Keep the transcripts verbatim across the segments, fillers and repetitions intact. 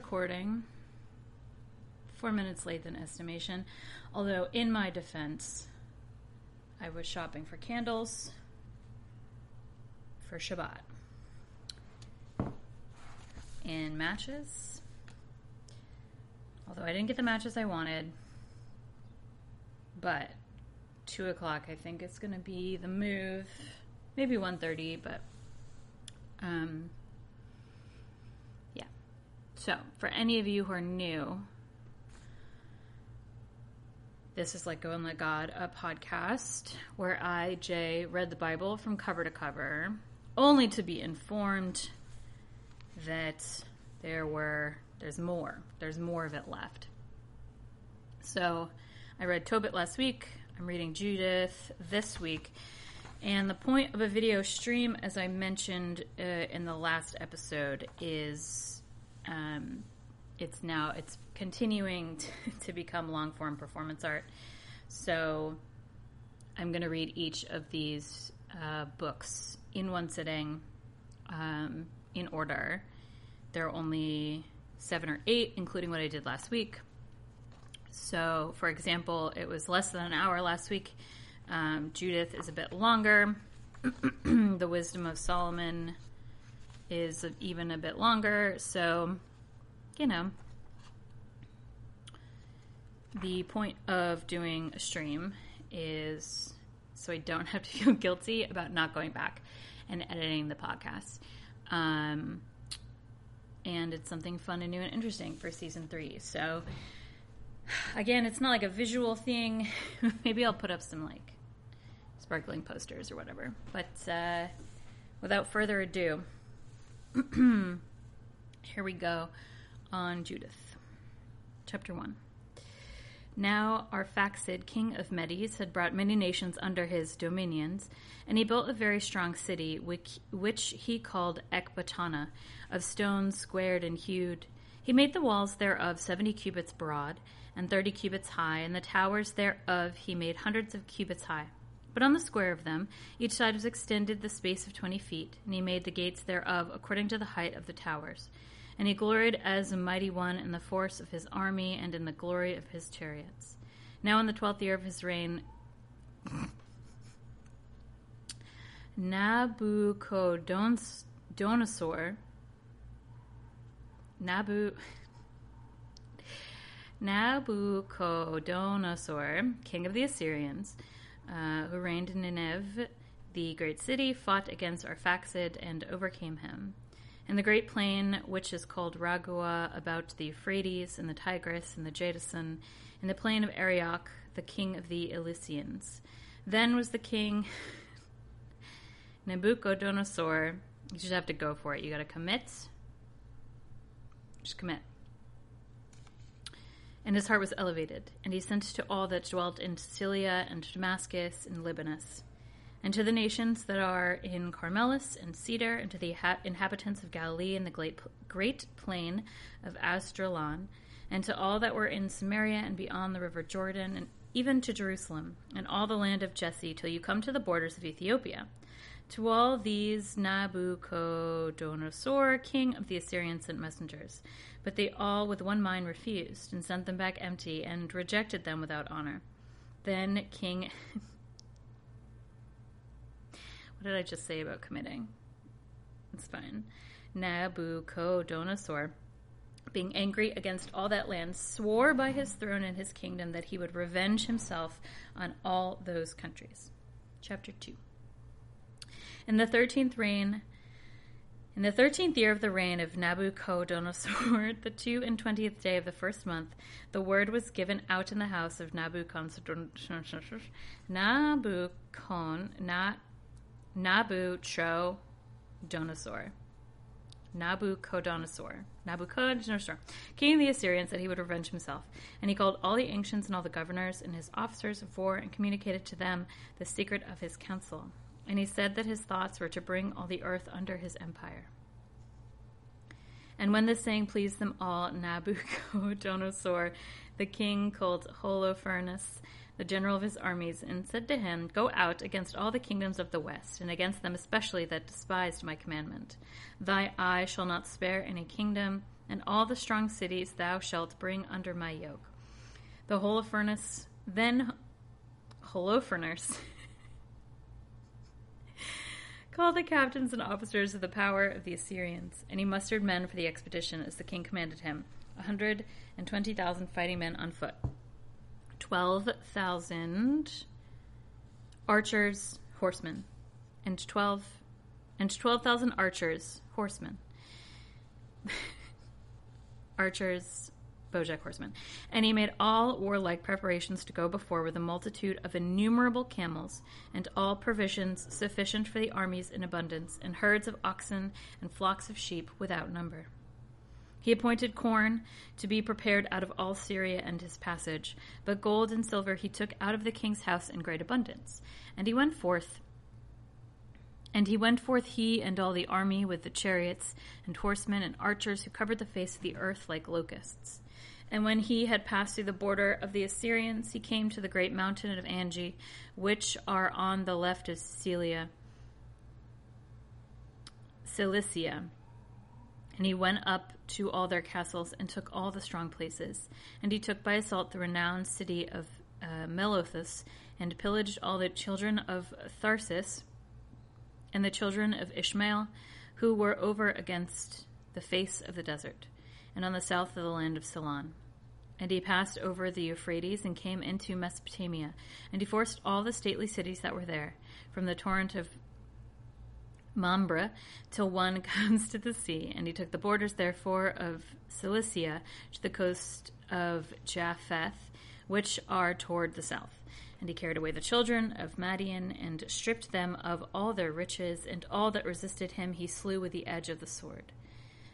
recording. Four minutes late than estimation. Although, in my defense, I was shopping for candles for Shabbat. And matches. Although I didn't get the matches I wanted. But two o'clock, I think it's going to be the move. Maybe one thirty, but... Um, yeah. So, for any of you who are new... This is Let Go and Let God, a podcast where I, Jay, read the Bible from cover to cover, only to be informed that there were, there's more, there's more of it left. So I read Tobit last week, I'm reading Judith this week, and the point of a video stream, as I mentioned uh, in the last episode, is... Um, It's now, it's continuing to, to become long-form performance art. So I'm going to read each of these uh, books in one sitting, um, in order. There are only seven or eight, including what I did last week. So, for example, it was less than an hour last week. Um, Judith is a bit longer. The Wisdom of Solomon is even a bit longer. So... You know, the point of doing a stream is so I don't have to feel guilty about not going back and editing the podcast. Um, and it's something fun and new and interesting for season three. So, again, it's not like a visual thing. Maybe I'll put up some, like, sparkling posters or whatever. But uh, without further ado, here we go. On Judith, chapter one. Now Arphaxid, king of Medes, had brought many nations under his dominions, and he built a very strong city, which, which he called Ecbatana, of stones squared and hewed. He made the walls thereof seventy cubits broad, and thirty cubits high, and the towers thereof he made hundreds of cubits high. But on the square of them, each side was extended the space of twenty feet, and he made the gates thereof according to the height of the towers. And he gloried as a mighty one in the force of his army and in the glory of his chariots. Now in the twelfth year of his reign, Nabucodonosor, Nabu, Nabucodonosor, king of the Assyrians, uh, who reigned in Nineveh, the great city, fought against Arphaxad and overcame him. In the great plain, which is called Ragua, about the Euphrates, and the Tigris, and the Jadison, in the plain of Ariok, the king of the Elysians. Then was the king Nabucodonosor. You just have to go for it. You got to commit. Just commit. And his heart was elevated, and he sent to all that dwelt in Cilicia, and Damascus, and Libanus. And to the nations that are in Carmelis and Cedar, and to the inhabitants of Galilee and the great plain of Esdrelon, and to all that were in Samaria and beyond the river Jordan, and even to Jerusalem, and all the land of Jesse, till you come to the borders of Ethiopia. To all these Nabucodonosor, king of the Assyrians, sent messengers. But they all with one mind refused, and sent them back empty, and rejected them without honor. Then King... What did I just say about committing? It's fine. Nabucodonosor, being angry against all that land, swore by his throne and his kingdom that he would revenge himself on all those countries. Chapter two. In the thirteenth reign, in the thirteenth year of the reign of Nabucodonosor, the two and twentieth day of the first month, the word was given out in the house of Nabucodonosor. Nabucon, not Nabucodonosor, Nabucodonosor, Nabucodonosor, king of the Assyrians, that he would revenge himself. And he called all the ancients and all the governors and his officers of war and communicated to them the secret of his counsel. And he said that his thoughts were to bring all the earth under his empire. And when this saying pleased them all, Nabucodonosor, the king, called Holofernes, the general of his armies, and said to him, "Go out against all the kingdoms of the west, and against them especially that despised my commandment. Thy eye shall not spare any kingdom, and all the strong cities thou shalt bring under my yoke. The Holofernes, then Holofernes, called the captains and officers of the power of the Assyrians, and he mustered men for the expedition as the king commanded him, a hundred and twenty thousand fighting men on foot, twelve thousand archers, horsemen, and twelve and twelve thousand archers, horsemen, archers. Bojack horsemen. And he made all warlike preparations to go before with a multitude of innumerable camels, and all provisions sufficient for the armies in abundance, and herds of oxen and flocks of sheep without number. He appointed corn to be prepared out of all Syria and his passage, but gold and silver he took out of the king's house in great abundance. And he went forth, and he went forth, he and all the army, with the chariots and horsemen and archers who covered the face of the earth like locusts. And when he had passed through the border of the Assyrians, he came to the great mountain of Angi, which are on the left of Cilicia. Cilicia. And he went up to all their castles and took all the strong places. And he took by assault the renowned city of uh, Melothus, and pillaged all the children of Tharsis and the children of Ishmael, who were over against the face of the desert, and on the south of the land of Ceylon. And he passed over the Euphrates and came into Mesopotamia, and he forced all the stately cities that were there, from the torrent of Mamre till one comes to the sea. And he took the borders, therefore, of Cilicia to the coast of Japheth, which are toward the south. And he carried away the children of Madian, and stripped them of all their riches, and all that resisted him he slew with the edge of the sword.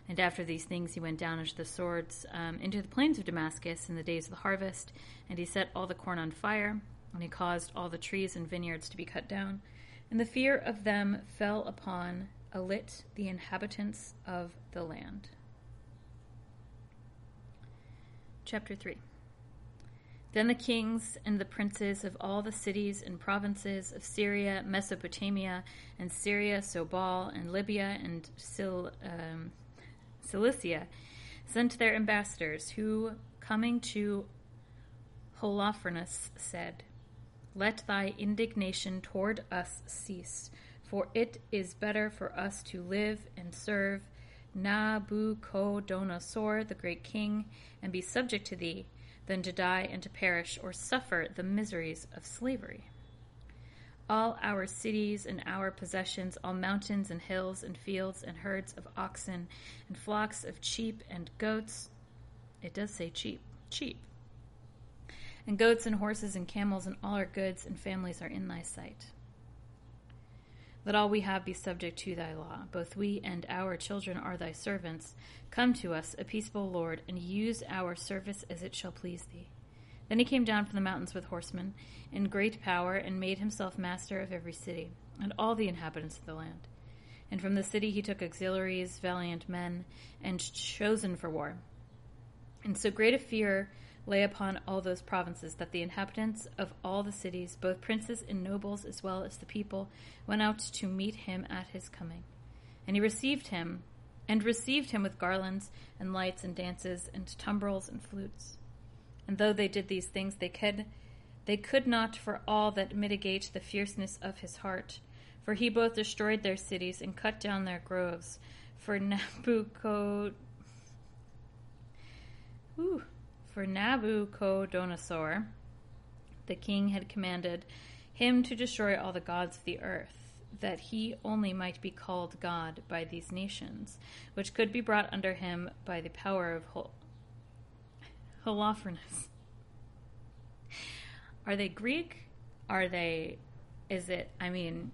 And after these things he went down into the swords, um, into the plains of Damascus in the days of the harvest, and he set all the corn on fire, and he caused all the trees and vineyards to be cut down. And the fear of them fell upon, alit the inhabitants of the land. Chapter three. Then the kings and the princes of all the cities and provinces of Syria, Mesopotamia, and Syria, Sobal, and Libya, and Sil, um, Cilicia, sent their ambassadors, who, coming to Holofernes, said, "Let thy indignation toward us cease, for it is better for us to live and serve Nabucodonosor, the great king, and be subject to thee, than to die and to perish, or suffer the miseries of slavery. All our cities and our possessions, all mountains and hills and fields and herds of oxen and flocks of sheep and goats," it does say sheep, sheep, "and goats and horses and camels and all our goods and families are in thy sight. Let all we have be subject to thy law. Both we and our children are thy servants. Come to us, a peaceable Lord, and use our service as it shall please thee." Then he came down from the mountains with horsemen in great power, and made himself master of every city, and all the inhabitants of the land. And from the city he took auxiliaries, valiant men, and chosen for war. And so great a fear lay upon all those provinces, that the inhabitants of all the cities, both princes and nobles as well as the people, went out to meet him at his coming. And he received him, and received him with garlands and lights and dances and timbrels and flutes. And though they did these things, they could, they could not for all that mitigate the fierceness of his heart. For he both destroyed their cities and cut down their groves. For Nabucodonosor... Ooh. For Nabucodonosor, the king, had commanded him to destroy all the gods of the earth, that he only might be called God by these nations, which could be brought under him by the power of Hol- Holofernes. Are they Greek? Are they, is it, I mean,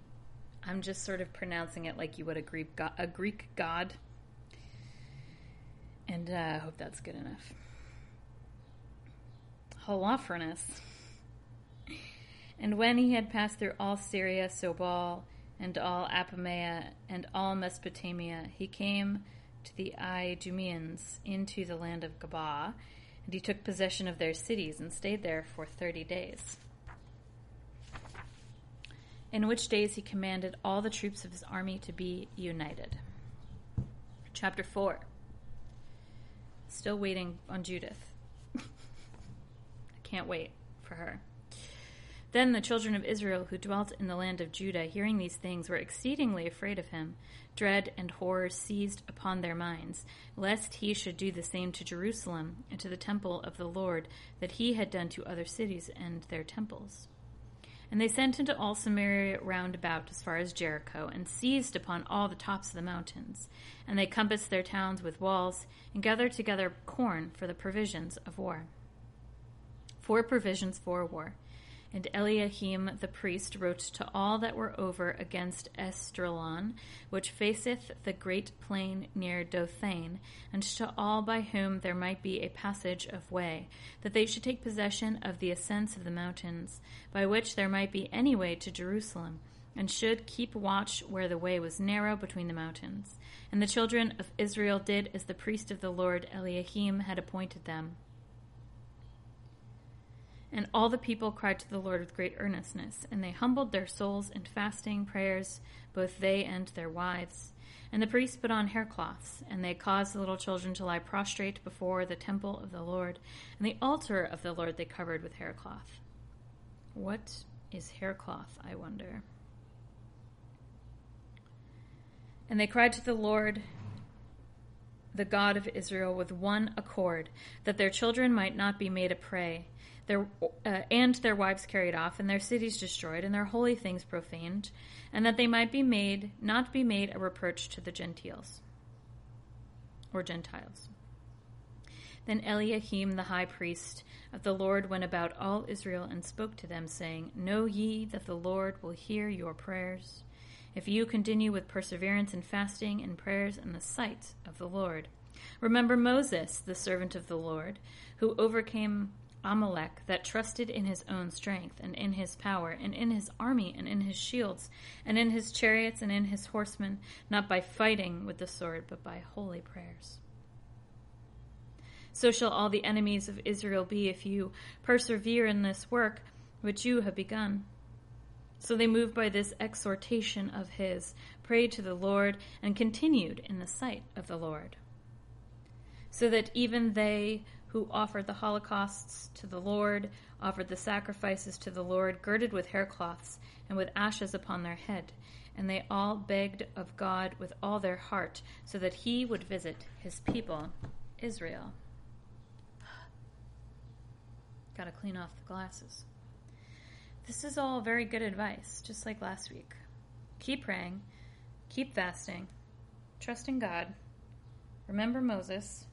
I'm just sort of pronouncing it like you would a Greek, go- a Greek god. And uh, I hope that's good enough. Holofernes. And when he had passed through all Syria, Sobal, and all Apamea, and all Mesopotamia, he came to the Idumeans into the land of Gabaa, and he took possession of their cities and stayed there for thirty days. In which days he commanded all the troops of his army to be united. Chapter four. Still waiting on Judith. I can't wait for her. Then the children of Israel who dwelt in the land of Judah, hearing these things, were exceedingly afraid of him. Dread and horror seized upon their minds, lest he should do the same to Jerusalem and to the temple of the Lord that he had done to other cities and their temples. And they sent into all Samaria round about as far as Jericho, and seized upon all the tops of the mountains. And they compassed their towns with walls, and gathered together corn for the provisions of war. For provisions for war. And Eliakim the priest wrote to all that were over against Esdrelon, which faceth the great plain near Dothan, and to all by whom there might be a passage of way, that they should take possession of the ascents of the mountains, by which there might be any way to Jerusalem, and should keep watch where the way was narrow between the mountains. And the children of Israel did as the priest of the Lord Eliakim had appointed them. And all the people cried to the Lord with great earnestness, and they humbled their souls in fasting prayers, both they and their wives. And the priests put on haircloths, and they caused the little children to lie prostrate before the temple of the Lord, and the altar of the Lord they covered with haircloth. What is haircloth, I wonder? And they cried to the Lord, the God of Israel, with one accord, that their children might not be made a prey, Their, uh, and their wives carried off, and their cities destroyed, and their holy things profaned, and that they might be made, not be made a reproach to the Gentiles, or Gentiles. Then Eliakim the high priest of the Lord went about all Israel and spoke to them, saying, Know ye that the Lord will hear your prayers, if you continue with perseverance in fasting and prayers in the sight of the Lord. Remember Moses, the servant of the Lord, who overcame Amalek, that trusted in his own strength, and in his power, and in his army, and in his shields, and in his chariots, and in his horsemen, not by fighting with the sword, but by holy prayers. So shall all the enemies of Israel be if you persevere in this work which you have begun. So they moved by this exhortation of his, prayed to the Lord, and continued in the sight of the Lord, so that even they who offered the holocausts to the Lord, offered the sacrifices to the Lord, girded with haircloths and with ashes upon their head. And they all begged of God with all their heart, so that he would visit his people, Israel. Got to clean off the glasses. This is all very good advice, just like last week. Keep praying, keep fasting, trust in God, remember Moses,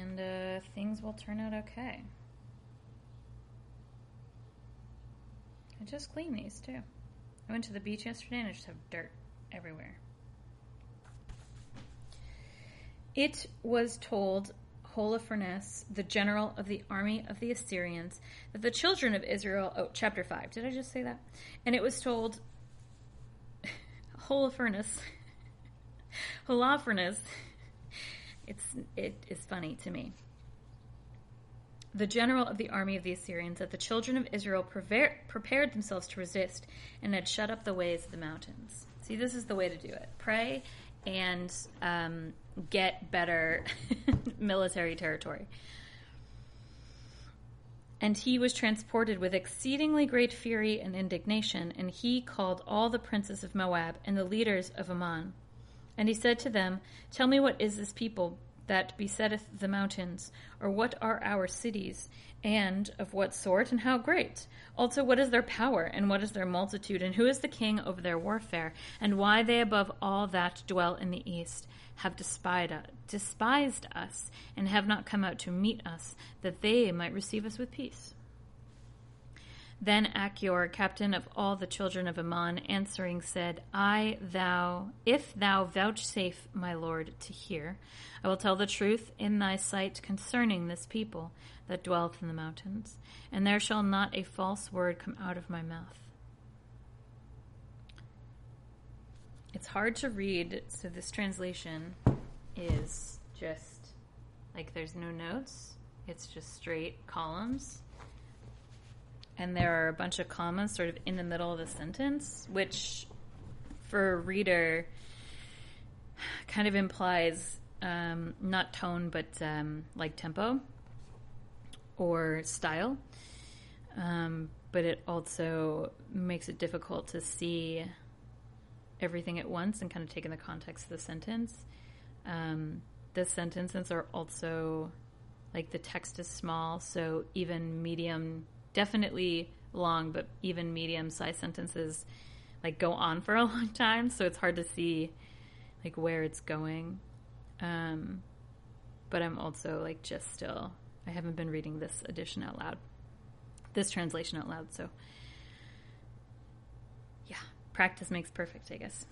and uh, things will turn out okay. I just cleaned these too. I went to the beach yesterday and I just have dirt everywhere. It was told Holofernes, the general of the army of the Assyrians, that the children of Israel... Oh, chapter five. Did I just say that? And it was told Holofernes... Holofernes... It's it is funny to me. The general of the army of the Assyrians, that the children of Israel prever- prepared themselves to resist and had shut up the ways of the mountains. See, this is the way to do it. Pray and um, get better military territory. And he was transported with exceedingly great fury and indignation, and he called all the princes of Moab and the leaders of Ammon. And he said to them, Tell me, what is this people that besetteth the mountains? Or what are our cities? And of what sort, and how great? Also, what is their power, and what is their multitude? And who is the king over their warfare? And why they above all that dwell in the east have despised us, and have not come out to meet us, that they might receive us with peace? Then Achior, captain of all the children of Ammon, answering said, I thou, if thou vouchsafe, my lord, to hear, I will tell the truth in thy sight concerning this people that dwelleth in the mountains, and there shall not a false word come out of my mouth. It's hard to read, so this translation is just, like, there's no notes, it's just straight columns. And there are a bunch of commas sort of in the middle of the sentence, which for a reader kind of implies um, not tone, but um, like tempo or style. Um, but it also makes it difficult to see everything at once and kind of take in the context of the sentence. Um, the sentences are also, like, the text is small, so even medium, definitely long, but even medium-sized sentences, like, go on for a long time, so it's hard to see, like, where it's going. Um, but I'm also, like, just still, I haven't been reading this edition out loud, this translation out loud, so, yeah, practice makes perfect, I guess.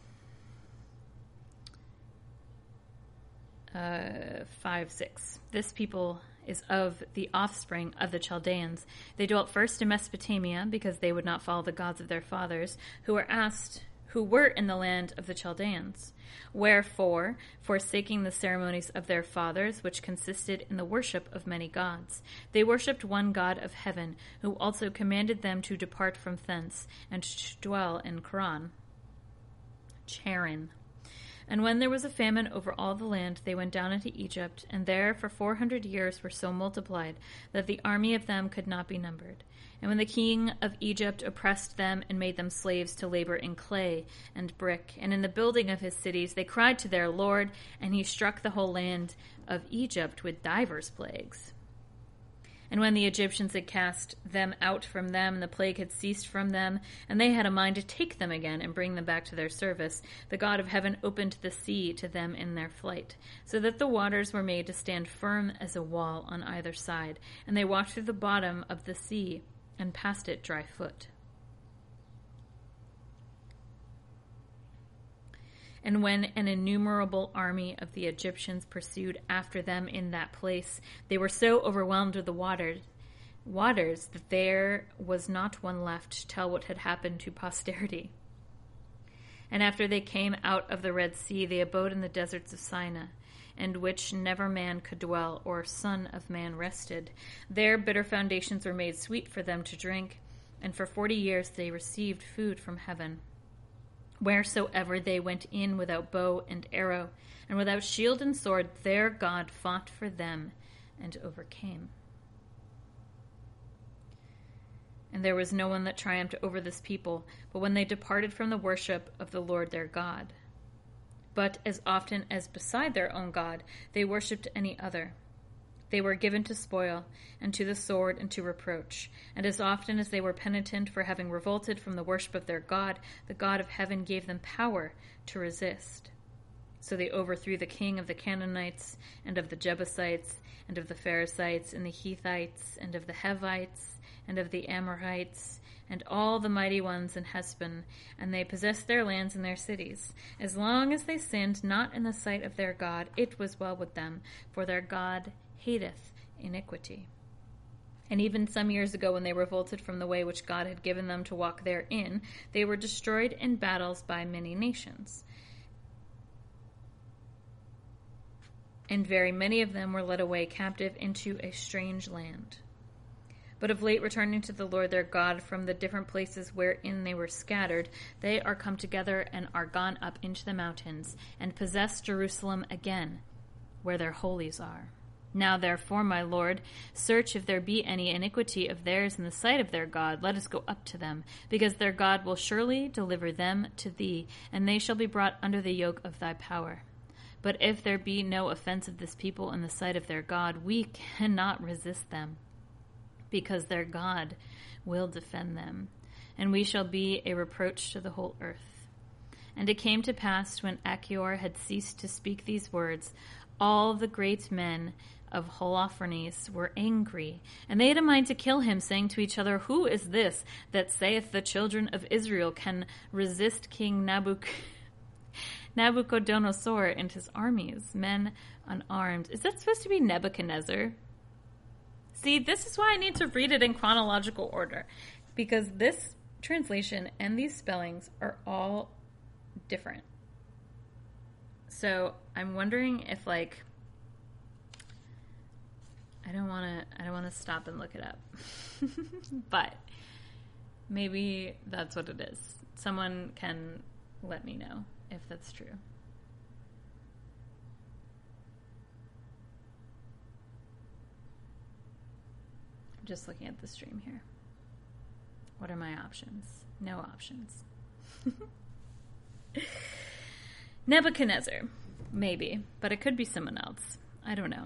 Uh, five, six. This people is of the offspring of the Chaldeans. They dwelt first in Mesopotamia because they would not follow the gods of their fathers, who were asked, who were in the land of the Chaldeans. Wherefore, forsaking the ceremonies of their fathers, which consisted in the worship of many gods, they worshipped one God of heaven, who also commanded them to depart from thence and to dwell in Charan. Charan. And when there was a famine over all the land, they went down into Egypt, and there for four hundred years were so multiplied that the army of them could not be numbered. And when the king of Egypt oppressed them and made them slaves to labor in clay and brick, and in the building of his cities, they cried to their Lord, and he struck the whole land of Egypt with divers plagues. And when the Egyptians had cast them out from them, and the plague had ceased from them, and they had a mind to take them again and bring them back to their service, the God of heaven opened the sea to them in their flight, so that the waters were made to stand firm as a wall on either side, and they walked through the bottom of the sea and passed it dry foot. And when an innumerable army of the Egyptians pursued after them in that place, they were so overwhelmed with the water, waters that there was not one left to tell what had happened to posterity. And after they came out of the Red Sea, they abode in the deserts of Sinai, in which never man could dwell or son of man rested. There bitter foundations were made sweet for them to drink, and for forty years they received food from heaven. Wheresoever they went in without bow and arrow, and without shield and sword, their God fought for them and overcame. And there was no one that triumphed over this people, but when they departed from the worship of the Lord their God. But as often as beside their own God, they worshipped any other. They were given to spoil, and to the sword, and to reproach. And as often as they were penitent for having revolted from the worship of their God, the God of heaven gave them power to resist. So they overthrew the king of the Canaanites, and of the Jebusites, and of the Pharisees, and the Hittites, and of the Hevites, and of the Amorites, and all the mighty ones in Hesbon, and they possessed their lands and their cities. As long as they sinned not in the sight of their God, it was well with them, for their God hateth iniquity. And even some years ago, when they revolted from the way which God had given them to walk therein, they were destroyed in battles by many nations. And very many of them were led away captive into a strange land. But of late, returning to the Lord their God from the different places wherein they were scattered, they are come together and are gone up into the mountains, and possess Jerusalem again, where their holies are. Now therefore, my Lord, search if there be any iniquity of theirs in the sight of their God. Let us go up to them, because their God will surely deliver them to thee, and they shall be brought under the yoke of thy power. But if there be no offense of this people in the sight of their God, we cannot resist them, because their God will defend them, and we shall be a reproach to the whole earth. And it came to pass, when Achior had ceased to speak these words, all the great men of Holofernes were angry, and they had a mind to kill him, saying to each other, "Who is this that saith the children of Israel can resist King Nabuc- Nabucodonosor and his armies, men unarmed?" Is that supposed to be Nebuchadnezzar? See, this is why I need to read it in chronological order, because this translation and these spellings are all different. So I'm wondering if, like, I don't want to I don't want to stop and look it up, but maybe that's what it is. Someone can let me know if that's true. just looking at the stream here. What are my options? No options. Nebuchadnezzar. Maybe. But it could be someone else. I don't know.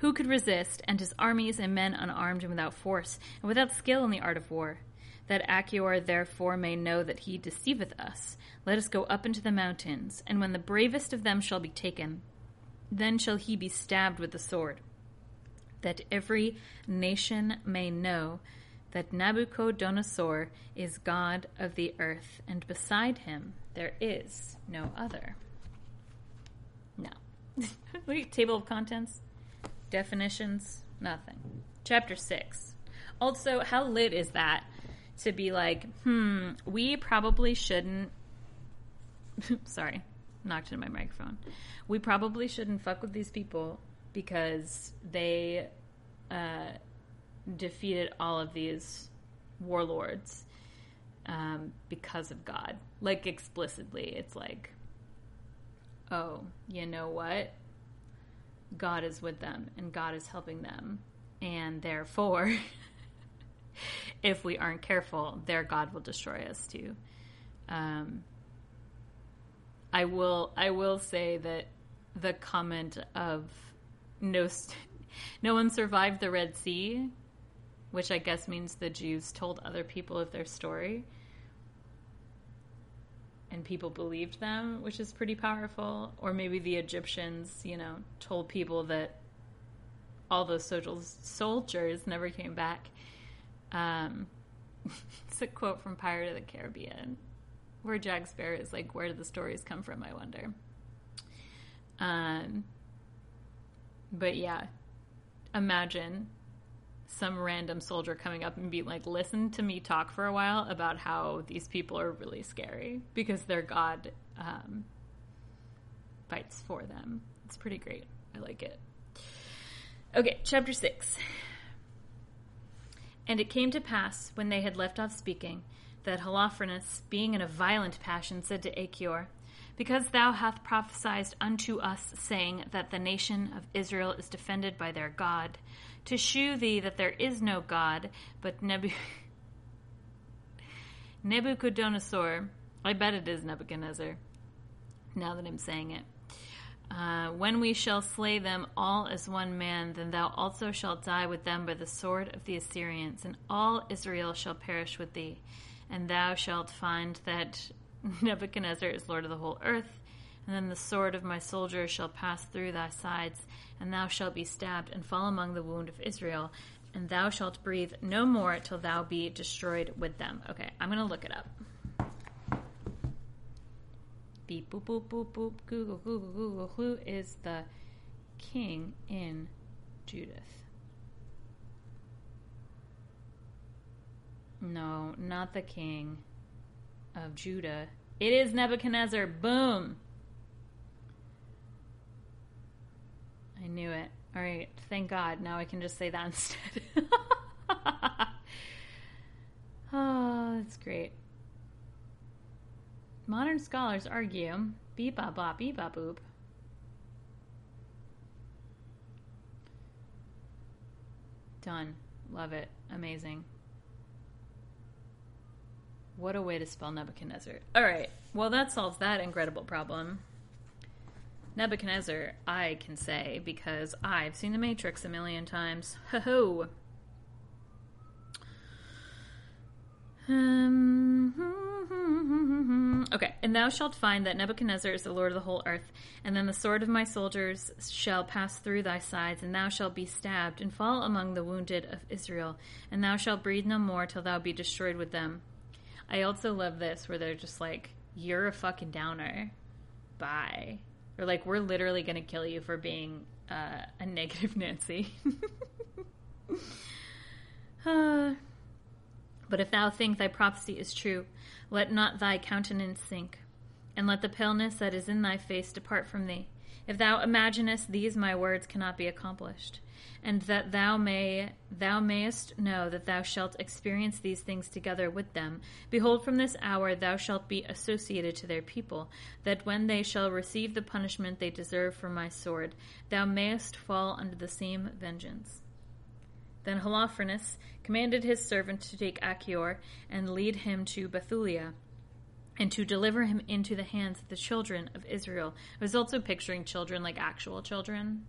Who could resist, and his armies and men unarmed and without force, and without skill in the art of war? That Achior therefore may know that he deceiveth us. Let us go up into the mountains, and when the bravest of them shall be taken, then shall he be stabbed with the sword, that every nation may know that Nabucodonosor is God of the earth, and beside him there is no other. No. Wait, table of contents, definitions, nothing. Chapter six. Also, how lit is that? To be like, hmm, we probably shouldn't... Sorry, knocked into my microphone. We probably shouldn't fuck with these people because they uh, defeated all of these warlords um, because of God. Like, explicitly, it's like, oh, you know what? God is with them, and God is helping them, and therefore... If we aren't careful, their God will destroy us too. Um, I will. I will say that the comment of no, no one survived the Red Sea, which I guess means the Jews told other people of their story, and people believed them, which is pretty powerful. Or maybe the Egyptians, you know, told people that all those soldiers soldiers never came back. Um, it's a quote from Pirate of the Caribbean, where Jack Sparrow is like, where do the stories come from, I wonder. Um, but yeah, imagine some random soldier coming up and being like, listen to me talk for a while about how these people are really scary because their God um, fights for them. It's pretty great. I like it. Okay, chapter six. And it came to pass, when they had left off speaking, that Holofernes, being in a violent passion, said to Achior, Because thou hast prophesied unto us, saying that the nation of Israel is defended by their God, to shew thee that there is no God but Nebu- Nebuchadnezzar, I bet it is Nebuchadnezzar, now that I'm saying it, Uh, when we shall slay them all as one man, then thou also shalt die with them by the sword of the Assyrians, and all Israel shall perish with thee. And thou shalt find that Nebuchadnezzar is Lord of the whole earth, and then the sword of my soldiers shall pass through thy sides, and thou shalt be stabbed and fall among the wound of Israel, and thou shalt breathe no more till thou be destroyed with them. Okay, I'm going to look it up. Beep, boop, boop, boop, boop, Google, Google, Google. Who is the king in Judith? No, not the king of Judah. It is Nebuchadnezzar. Boom. I knew it. All right. Thank God. Now I can just say that instead. Oh, that's great. Modern scholars argue, beep bop bop beep bop boop. Done. Love it. Amazing. What a way to spell Nebuchadnezzar. All right. Well, that solves that incredible problem. Nebuchadnezzar, I can say, because I've seen The Matrix a million times. Ho-ho. Um... Okay, and thou shalt find that Nebuchadnezzar is the Lord of the whole earth, and then the sword of my soldiers shall pass through thy sides, and thou shalt be stabbed, and fall among the wounded of Israel, and thou shalt breathe no more till thou be destroyed with them. I also love this, where they're just like, you're a fucking downer. Bye. Or like, we're literally going to kill you for being uh, a negative Nancy. uh... But if thou think thy prophecy is true, let not thy countenance sink, and let the paleness that is in thy face depart from thee, If thou imaginest these my words cannot be accomplished, and that thou may thou mayest know that thou shalt experience these things together with them, behold, from this hour thou shalt be associated to their people, that when they shall receive the punishment they deserve from my sword, thou mayest fall under the same vengeance. Then Holofernes commanded his servant to take Achior and lead him to Bethulia, and to deliver him into the hands of the children of Israel. I was also picturing children like actual children,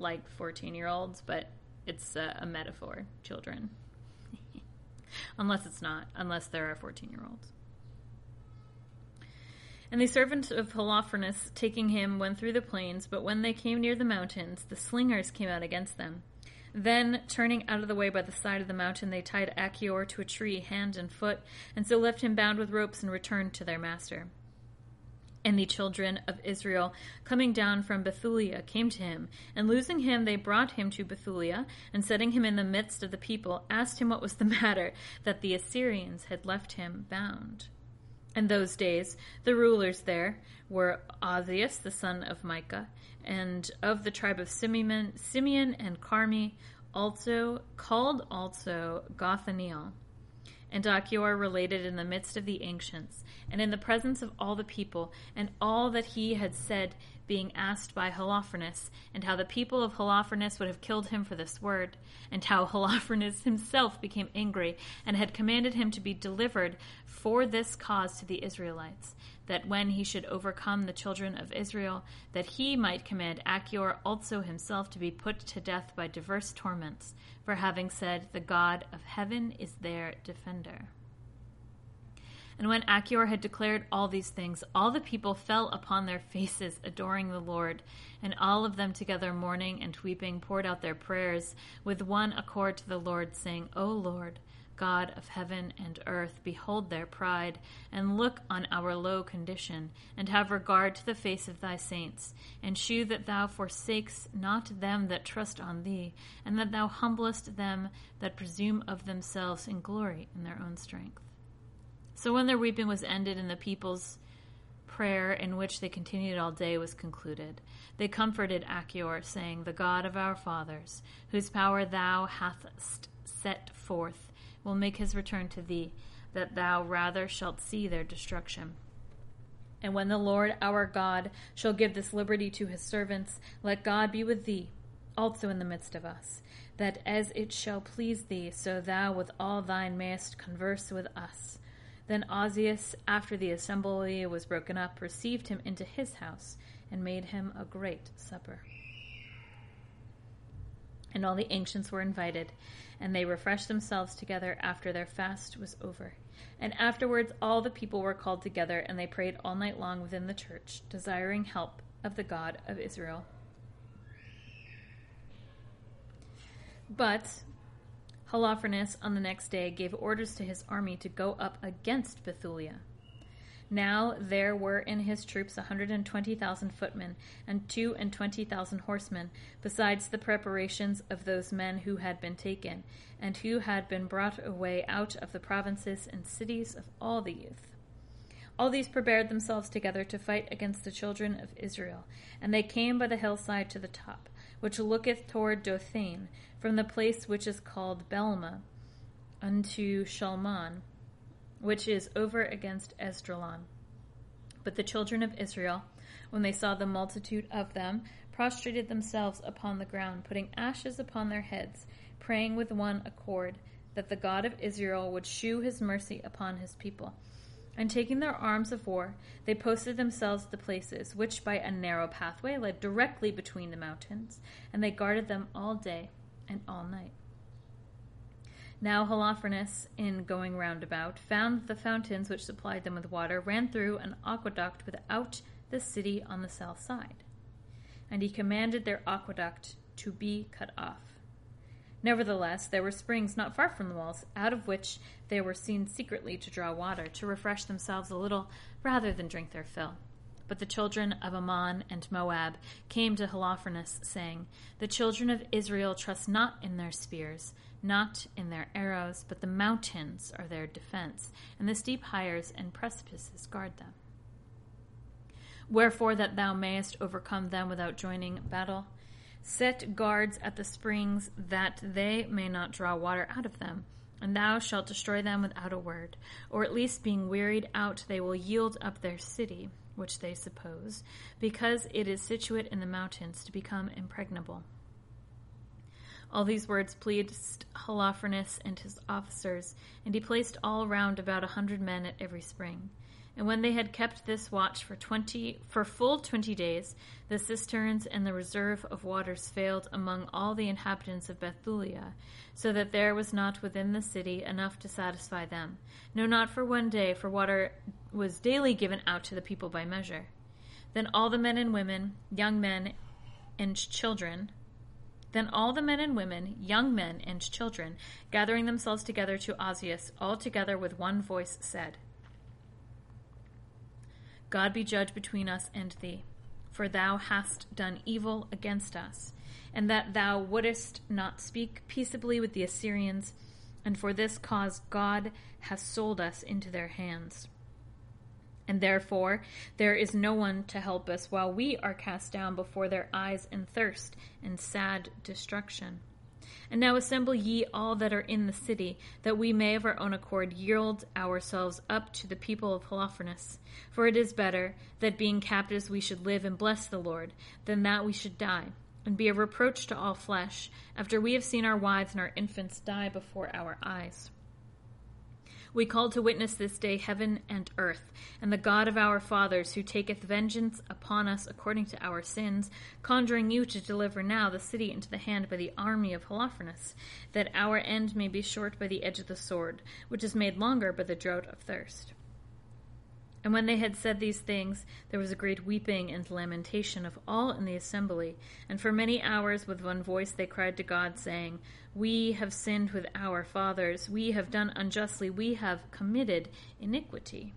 like fourteen-year-olds, but it's a, a metaphor, children. Unless it's not, unless there are fourteen-year-olds. And the servant of Holofernes, taking him, went through the plains, but when they came near the mountains, the slingers came out against them. Then, turning out of the way by the side of the mountain, they tied Achior to a tree, hand and foot, and so left him bound with ropes and returned to their master. And the children of Israel, coming down from Bethulia, came to him, and losing him, they brought him to Bethulia, and setting him in the midst of the people, asked him what was the matter, that the Assyrians had left him bound. In those days, the rulers there were Ozias, the son of Micah, and of the tribe of Simeon, Simeon and Carmi, also called also Gothaniel. And Achior related in the midst of the ancients, and in the presence of all the people, and all that he had said, being asked by Holofernes, and how the people of Holofernes would have killed him for this word, and how Holofernes himself became angry, and had commanded him to be delivered for this cause to the Israelites, that when he should overcome the children of Israel, that he might command Achior also himself to be put to death by diverse torments, for having said, the God of heaven is their defender. And when Achior had declared all these things, all the people fell upon their faces, adoring the Lord, and all of them together mourning and weeping poured out their prayers with one accord to the Lord, saying, O Lord, God of heaven and earth, behold their pride, and look on our low condition, and have regard to the face of thy saints, and shew that thou forsakest not them that trust on thee, and that thou humblest them that presume of themselves in glory in their own strength. So when their weeping was ended, and the people's prayer, in which they continued all day, was concluded, they comforted Achior, saying, The God of our fathers, whose power thou hast set forth, will make his return to thee, that thou rather shalt see their destruction. And when the Lord our God shall give this liberty to his servants, let God be with thee also in the midst of us, that as it shall please thee, so thou with all thine mayest converse with us. Then Ozias, after the assembly was broken up, received him into his house, and made him a great supper. And all the ancients were invited, and they refreshed themselves together after their fast was over. And afterwards all the people were called together, and they prayed all night long within the church, desiring help of the God of Israel. But Holofernes on the next day gave orders to his army to go up against Bethulia. Now there were in his troops one hundred twenty thousand footmen and two and twenty thousand horsemen, besides the preparations of those men who had been taken, and who had been brought away out of the provinces and cities of all the youth. All these prepared themselves together to fight against the children of Israel, and they came by the hillside to the top, which looketh toward Dothan, from the place which is called Belma, unto Shalman, which is over against Esdrelon. But the children of Israel, when they saw the multitude of them, prostrated themselves upon the ground, putting ashes upon their heads, praying with one accord, that the God of Israel would shew his mercy upon his people. And taking their arms of war, they posted themselves to places, which by a narrow pathway led directly between the mountains, and they guarded them all day and all night. Now Holofernes, in going round about, found that the fountains which supplied them with water ran through an aqueduct without the city on the south side, and he commanded their aqueduct to be cut off. Nevertheless, there were springs not far from the walls, out of which they were seen secretly to draw water, to refresh themselves a little, rather than drink their fill. But the children of Ammon and Moab came to Holofernes, saying, The children of Israel trust not in their spears, not in their arrows, but the mountains are their defense, and the steep heights and precipices guard them. Wherefore, that thou mayest overcome them without joining battle, set guards at the springs, that they may not draw water out of them. And thou shalt destroy them without a word, or at least being wearied out, they will yield up their city, which they suppose, because it is situate in the mountains, to become impregnable. All these words pleased Holofernes and his officers, and he placed all round about a hundred men at every spring. And when they had kept this watch for twenty, for full twenty days, the cisterns and the reserve of waters failed among all the inhabitants of Bethulia, so that there was not within the city enough to satisfy them. No, not for one day, for water was daily given out to the people by measure. Then all the men and women, young men and children, Then all the men and women, young men and children, gathering themselves together to Ozias, all together with one voice said, God be judge between us and thee, for thou hast done evil against us, and that thou wouldest not speak peaceably with the Assyrians, and for this cause God has sold us into their hands. And therefore there is no one to help us, while we are cast down before their eyes in thirst and sad destruction. And now assemble ye all that are in the city, that we may of our own accord yield ourselves up to the people of Holofernes. For it is better that being captives we should live and bless the Lord, than that we should die, and be a reproach to all flesh, after we have seen our wives and our infants die before our eyes. We call to witness this day heaven and earth, and the God of our fathers, who taketh vengeance upon us according to our sins, conjuring you to deliver now the city into the hand by the army of Holofernes, that our end may be short by the edge of the sword, which is made longer by the drought of thirst. And when they had said these things, there was a great weeping and lamentation of all in the assembly. And for many hours with one voice they cried to God, saying, We have sinned with our fathers, we have done unjustly, we have committed iniquity.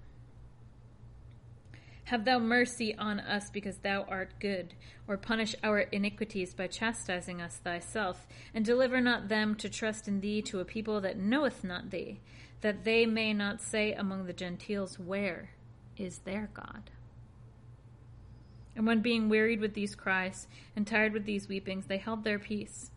Have thou mercy on us, because thou art good, or punish our iniquities by chastising us thyself, and deliver not them to trust in thee to a people that knoweth not thee, that they may not say among the Gentiles, Where is their God? And when being wearied with these cries and tired with these weepings, they held their peace.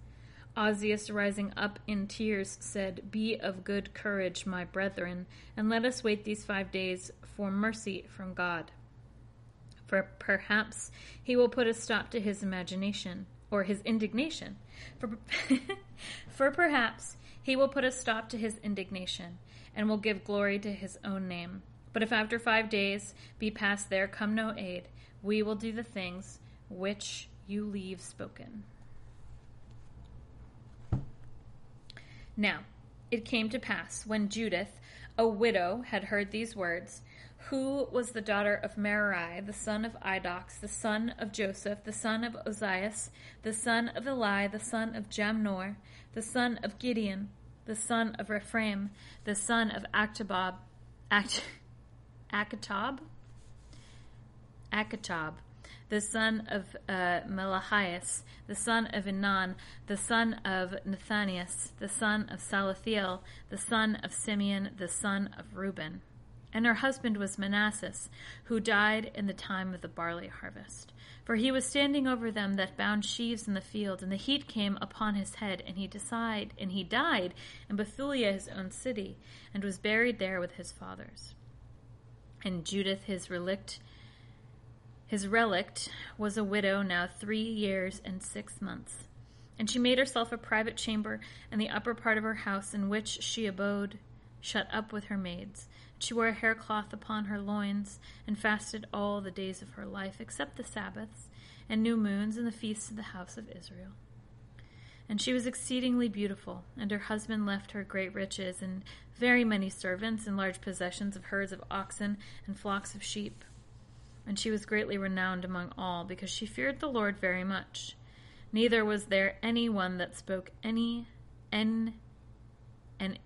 Ozias, rising up in tears, said, Be of good courage, my brethren, and let us wait these five days for mercy from God. For perhaps he will put a stop to his imagination, or his indignation. For, for perhaps he will put a stop to his indignation, and will give glory to his own name. But if after five days be past there come no aid, we will do the things which you leave spoken. Now, it came to pass, when Judith, a widow, had heard these words, who was the daughter of Merari, the son of Idox, the son of Joseph, the son of Ozias, the son of Eli, the son of Jamnor, the son of Gideon, the son of Rephraim, the son of Actabab, Act. Akitab, Akitab, the son of uh, Melahias, the son of Enan, the son of Nathanias, the son of Salathiel, the son of Simeon, the son of Reuben. And her husband was Manassas, who died in the time of the barley harvest. For he was standing over them that bound sheaves in the field, and the heat came upon his head, and he died, and he died in Bethulia, his own city, and was buried there with his fathers. And Judith, his relict, his relict, was a widow now three years and six months. And she made herself a private chamber in the upper part of her house, in which she abode, shut up with her maids. She wore a haircloth upon her loins, and fasted all the days of her life, except the Sabbaths, and new moons, and the feasts of the house of Israel. And she was exceedingly beautiful, and her husband left her great riches, and very many servants, and large possessions of herds of oxen, and flocks of sheep. And she was greatly renowned among all, because she feared the Lord very much. Neither was there any one that spoke any, en, en,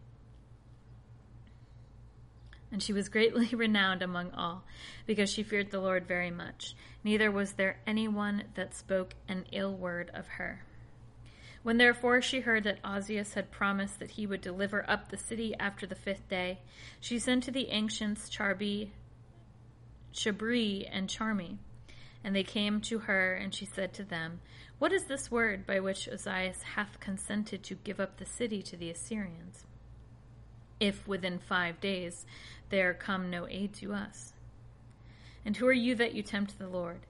and she was greatly renowned among all, because she feared the Lord very much. Neither was there any one that spoke an ill word of her. When therefore she heard that Ozias had promised that he would deliver up the city after the fifth day, she sent to the ancients Charbi, Chabri, and Charmi, And they came to her, and she said to them, What is this word by which Ozias hath consented to give up the city to the Assyrians? If within five days there come no aid to us. And who are you that you tempt the Lord?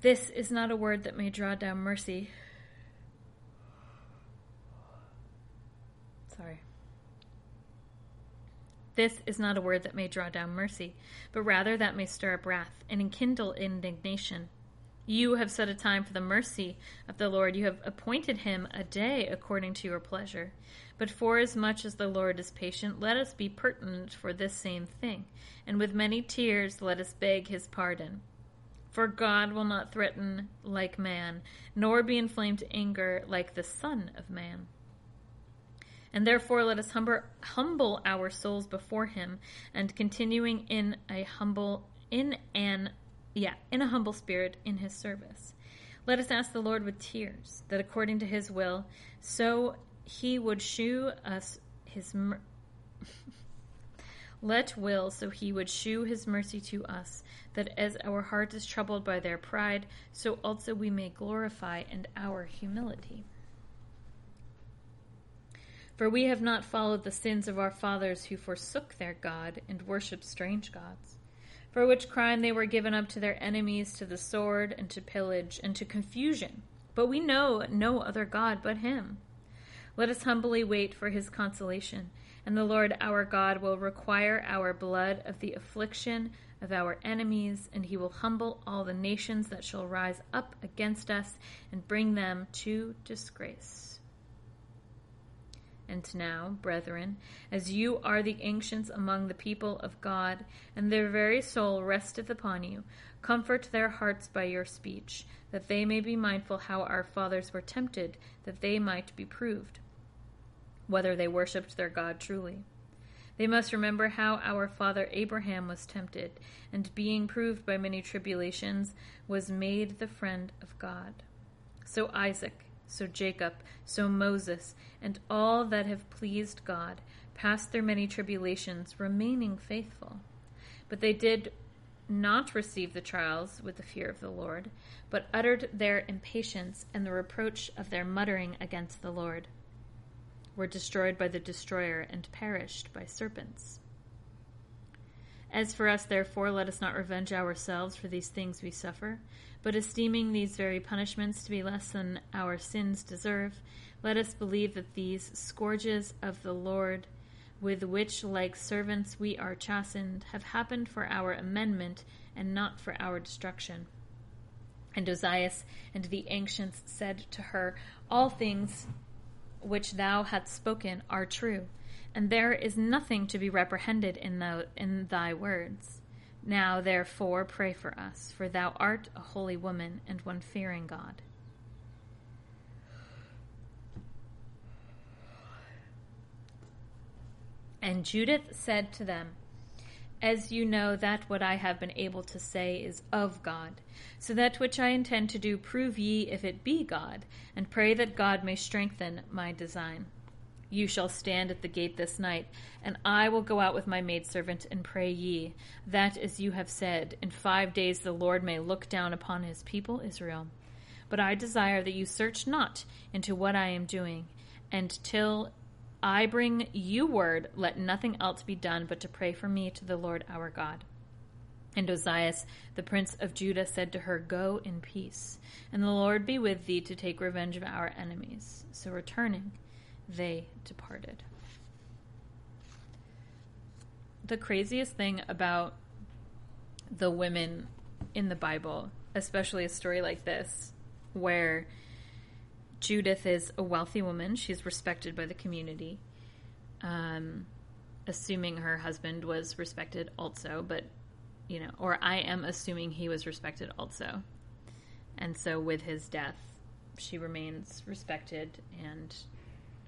This is not a word that may draw down mercy. Sorry. This is not a word that may draw down mercy, but rather that may stir up wrath and enkindle indignation. You have set a time for the mercy of the Lord. You have appointed him a day according to your pleasure. But forasmuch as the Lord is patient, let us be pertinent for this same thing, and with many tears let us beg his pardon. For God will not threaten like man, nor be inflamed to anger like the Son of Man. And therefore let us humble our souls before him, and continuing in a humble in an yeah, in a humble spirit in his service. Let us ask the Lord with tears, that according to his will, so he would shew us his mer- let will, so he would shew his mercy to us, that as our heart is troubled by their pride, so also we may glorify in our humility. For we have not followed the sins of our fathers who forsook their God and worshipped strange gods, for which crime they were given up to their enemies, to the sword and to pillage and to confusion. But we know no other God but him. Let us humbly wait for his consolation, and the Lord our God will require our blood of the affliction of our enemies, and he will humble all the nations that shall rise up against us and bring them to disgrace. And now, brethren, as you are the ancients among the people of God, and their very soul resteth upon you, comfort their hearts by your speech, that they may be mindful how our fathers were tempted, that they might be proved, whether they worshipped their God truly. They must remember how our father Abraham was tempted, and being proved by many tribulations, was made the friend of God. So Isaac, so Jacob, so Moses, and all that have pleased God, passed through many tribulations, remaining faithful. But they did not receive the trials with the fear of the Lord, but uttered their impatience, and the reproach of their muttering against the Lord were destroyed by the destroyer, and perished by serpents. As for us, therefore, let us not revenge ourselves for these things we suffer, but esteeming these very punishments to be less than our sins deserve, let us believe that these scourges of the Lord, with which like servants we are chastened, have happened for our amendment and not for our destruction. And Ozias and the ancients said to her, All things which thou hast spoken are true, and there is nothing to be reprehended in thy, in thy words. Now, therefore, pray for us, for thou art a holy woman and one fearing God. And Judith said to them, As you know that what I have been able to say is of God, so that which I intend to do prove ye if it be God, and pray that God may strengthen my design. You shall stand at the gate this night, and I will go out with my maidservant and pray ye, that as you have said, in five days the Lord may look down upon his people Israel. But I desire that you search not into what I am doing, and till I bring you word, let nothing else be done but to pray for me to the Lord our God. And Ozias, the prince of Judah, said to her, Go in peace, and the Lord be with thee to take revenge of our enemies. So returning, they departed. The craziest thing about the women in the Bible, especially a story like this, where Judith is a wealthy woman, she's respected by the community, um, assuming her husband was respected also, but, you know, or I am assuming he was respected also. And so with his death, she remains respected and,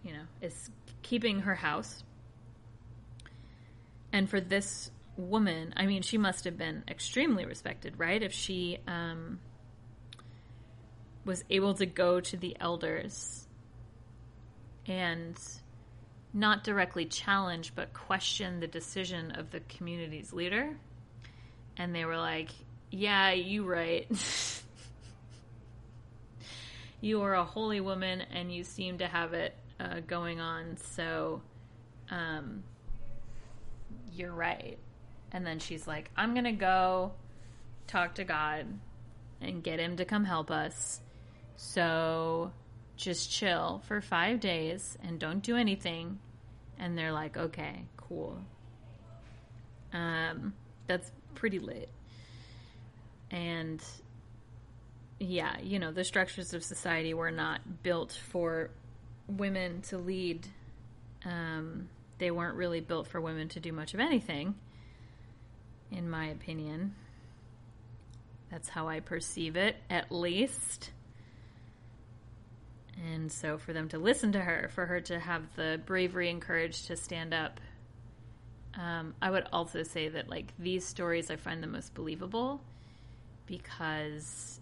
you know, is keeping her house. And for this woman, I mean, she must have been extremely respected, right? If she um, was able to go to the elders and not directly challenge, but question the decision of the community's leader. And they were like, Yeah, you right. You are a holy woman, and you seem to have it uh, going on, so um, you're right. And then she's like, I'm going to go talk to God and get him to come help us. So just chill for five days and don't do anything. And they're like, okay, cool. Um, that's pretty lit. And yeah, you know, the structures of society were not built for women to lead. Um, they weren't really built for women to do much of anything, in my opinion. That's how I perceive it, at least. And so for them to listen to her, for her to have the bravery and courage to stand up. Um, I would also say that, like, these stories I find the most believable because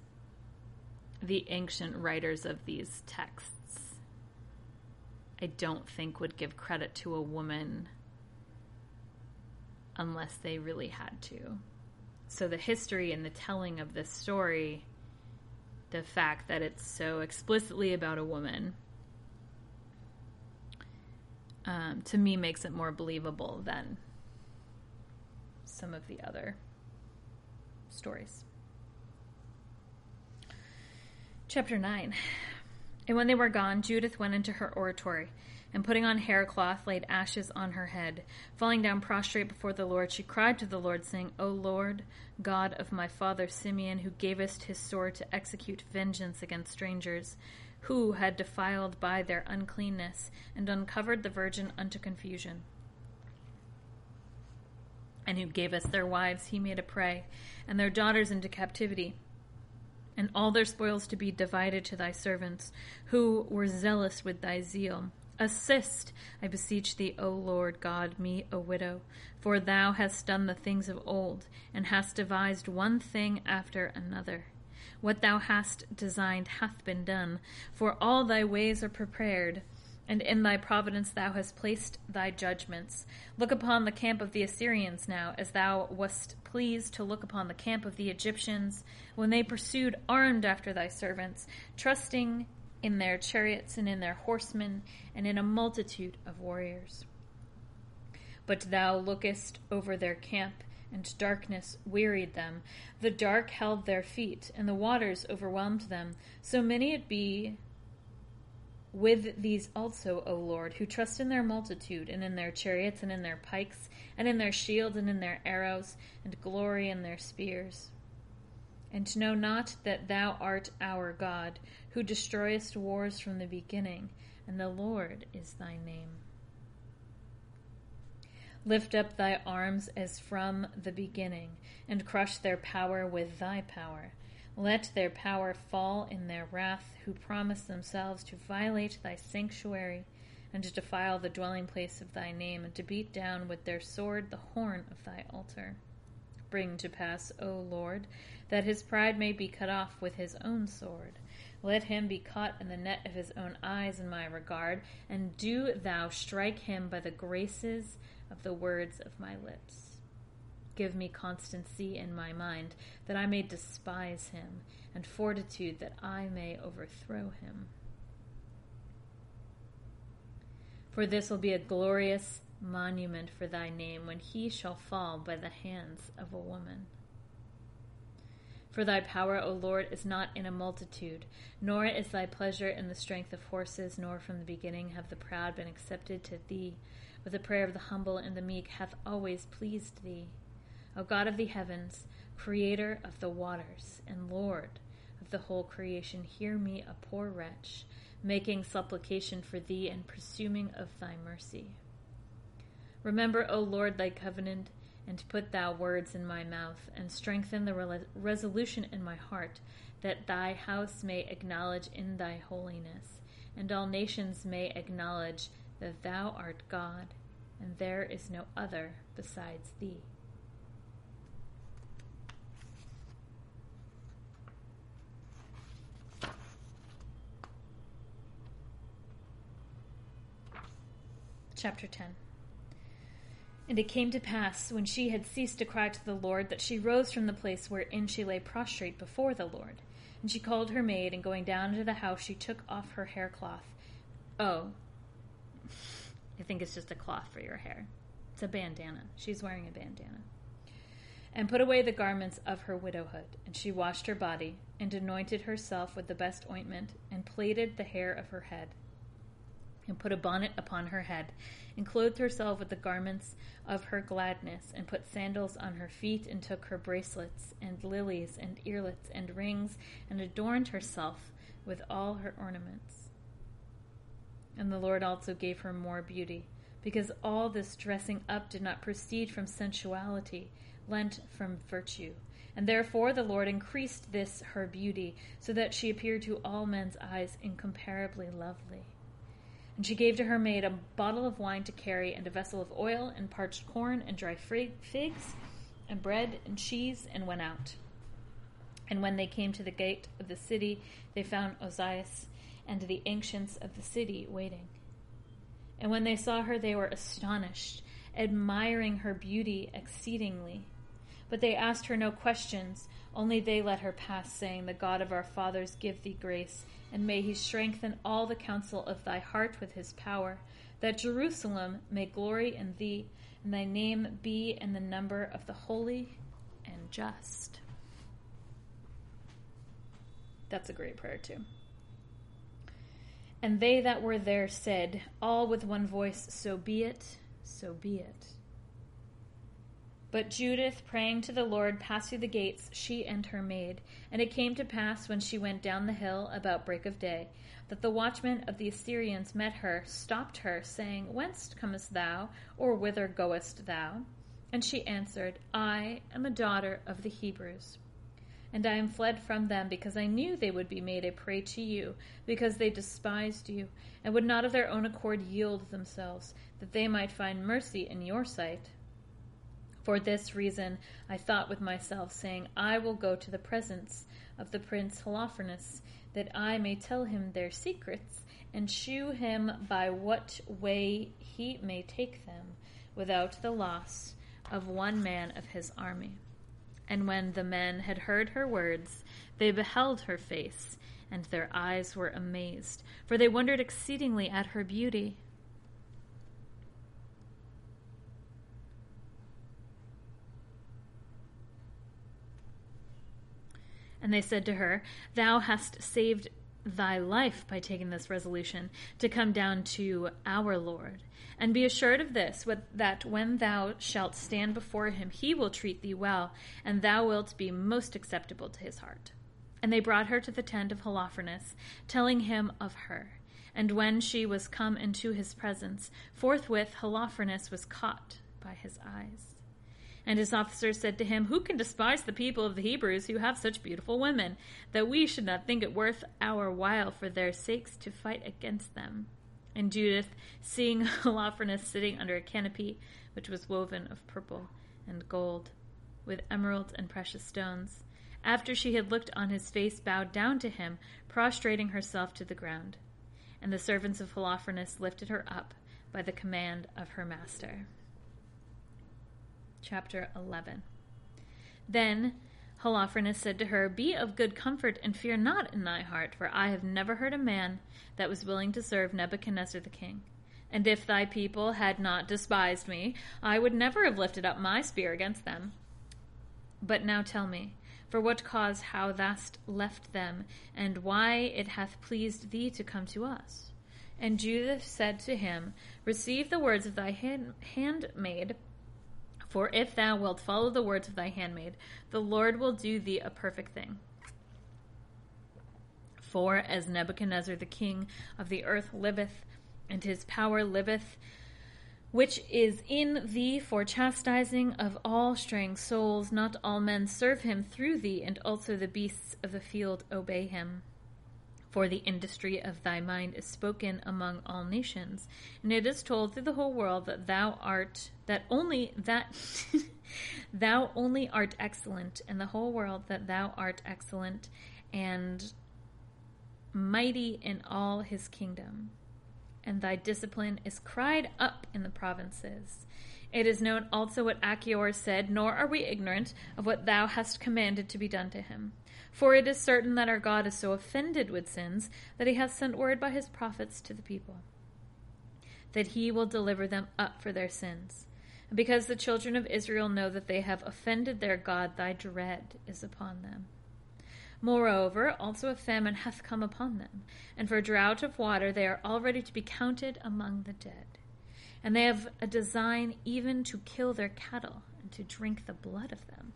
the ancient writers of these texts, I don't think, would give credit to a woman unless they really had to. So the history and the telling of this story, the fact that it's so explicitly about a woman, um, to me makes it more believable than some of the other stories. Chapter nine. And when they were gone, Judith went into her oratory, and putting on hair cloth, laid ashes on her head. Falling down prostrate before the Lord, she cried to the Lord, saying, O Lord, God of my father Simeon, who gavest his sword to execute vengeance against strangers, who had defiled by their uncleanness, and uncovered the virgin unto confusion, and who gave us their wives, he made a prey, and their daughters into captivity, and all their spoils to be divided to thy servants, who were zealous with thy zeal. Assist, I beseech thee, O Lord God, me, a widow, for thou hast done the things of old, and hast devised one thing after another. What thou hast designed hath been done, for all thy ways are prepared, and in thy providence thou hast placed thy judgments. Look upon the camp of the Assyrians now, as thou wast pleased to look upon the camp of the Egyptians, when they pursued armed after thy servants, trusting in their chariots and in their horsemen, and in a multitude of warriors. But thou lookest over their camp, and darkness wearied them. The dark held their feet, and the waters overwhelmed them. So many it be with these also, O Lord, who trust in their multitude, and in their chariots, and in their pikes, and in their shields, and in their arrows, and glory in their spears. And know not that thou art our God, who destroyest wars from the beginning, and the Lord is thy name. Lift up thy arms as from the beginning, and crush their power with thy power. Let their power fall in their wrath, who promise themselves to violate thy sanctuary, and to defile the dwelling place of thy name, and to beat down with their sword the horn of thy altar. Bring to pass, O Lord, that his pride may be cut off with his own sword. Let him be caught in the net of his own eyes in my regard, and do thou strike him by the graces of the words of my lips. Give me constancy in my mind, that I may despise him, and fortitude that I may overthrow him. For this will be a glorious monument for thy name, when he shall fall by the hands of a woman. For thy power, O Lord, is not in a multitude, nor is thy pleasure in the strength of horses, nor from the beginning have the proud been accepted to thee, but the prayer of the humble and the meek hath always pleased thee. O God of the heavens, creator of the waters, and Lord of the whole creation, hear me, a poor wretch, making supplication for thee and presuming of thy mercy. Remember, O Lord, thy covenant, and put thou words in my mouth, and strengthen the re- resolution in my heart, that thy house may acknowledge in thy holiness, and all nations may acknowledge that thou art God, and there is no other besides thee. Chapter ten. And it came to pass, when she had ceased to cry to the Lord, that she rose from the place wherein she lay prostrate before the Lord. And she called her maid, and going down into the house, she took off her haircloth. Oh, I think it's just a cloth for your hair. It's a bandana. She's wearing a bandana. And put away the garments of her widowhood. And she washed her body, and anointed herself with the best ointment, and plaited the hair of her head, and put a bonnet upon her head, and clothed herself with the garments of her gladness, and put sandals on her feet, and took her bracelets, and lilies, and earlets, and rings, and adorned herself with all her ornaments. And the Lord also gave her more beauty, because all this dressing up did not proceed from sensuality, lent from virtue. And therefore the Lord increased this her beauty, so that she appeared to all men's eyes incomparably lovely. And she gave to her maid a bottle of wine to carry, and a vessel of oil, and parched corn, and dry figs, and bread, and cheese, and went out. And when they came to the gate of the city, they found Ozias and the ancients of the city waiting. And when they saw her, they were astonished, admiring her beauty exceedingly. But they asked her no questions, only they let her pass, saying, "The God of our fathers give thee grace, and may he strengthen all the counsel of thy heart with his power, that Jerusalem may glory in thee, and thy name be in the number of the holy and just." That's a great prayer too. And they that were there said, all with one voice, "So be it, so be it." But Judith, praying to the Lord, passed through the gates, she and her maid. And it came to pass, when she went down the hill about break of day, that the watchmen of the Assyrians met her, stopped her, saying, "Whence comest thou, or whither goest thou?" And she answered, "I am a daughter of the Hebrews, and I am fled from them, because I knew they would be made a prey to you, because they despised you, and would not of their own accord yield themselves, that they might find mercy in your sight. For this reason I thought with myself, saying, I will go to the presence of the prince Holofernes, that I may tell him their secrets, and shew him by what way he may take them, without the loss of one man of his army." And when the men had heard her words, they beheld her face, and their eyes were amazed, for they wondered exceedingly at her beauty. And they said to her, "Thou hast saved thy life by taking this resolution to come down to our Lord. And be assured of this, that when thou shalt stand before him, he will treat thee well, and thou wilt be most acceptable to his heart." And they brought her to the tent of Holofernes, telling him of her. And when she was come into his presence, forthwith Holofernes was caught by his eyes. And his officers said to him, "Who can despise the people of the Hebrews, who have such beautiful women, that we should not think it worth our while for their sakes to fight against them?" And Judith, seeing Holofernes sitting under a canopy, which was woven of purple and gold, with emeralds and precious stones, after she had looked on his face, bowed down to him, prostrating herself to the ground. And the servants of Holofernes lifted her up by the command of her master. Chapter eleven. Then Holofernes said to her, "Be of good comfort, and fear not in thy heart, for I have never heard a man that was willing to serve Nebuchadnezzar the king. And if thy people had not despised me, I would never have lifted up my spear against them. But now tell me, for what cause how thou left them, and why it hath pleased thee to come to us?" And Judith said to him, "Receive the words of thy hand- handmaid, for if thou wilt follow the words of thy handmaid, the Lord will do thee a perfect thing. For as Nebuchadnezzar the king of the earth liveth, and his power liveth, which is in thee for chastising of all straying souls, not all men serve him through thee, and also the beasts of the field obey him. For the industry of thy mind is spoken among all nations, and it is told through the whole world that thou art that only that thou only art excellent, and the whole world that thou art excellent and mighty in all his kingdom. and thy discipline is cried up in the provinces. It is known also what Achior said, nor are we ignorant of what thou hast commanded to be done to him. For it is certain that our God is so offended with sins that he hath sent word by his prophets to the people, that he will deliver them up for their sins. And because the children of Israel know that they have offended their God, thy dread is upon them. Moreover, also a famine hath come upon them, and for drought of water they are already to be counted among the dead. And they have a design even to kill their cattle and to drink the blood of them.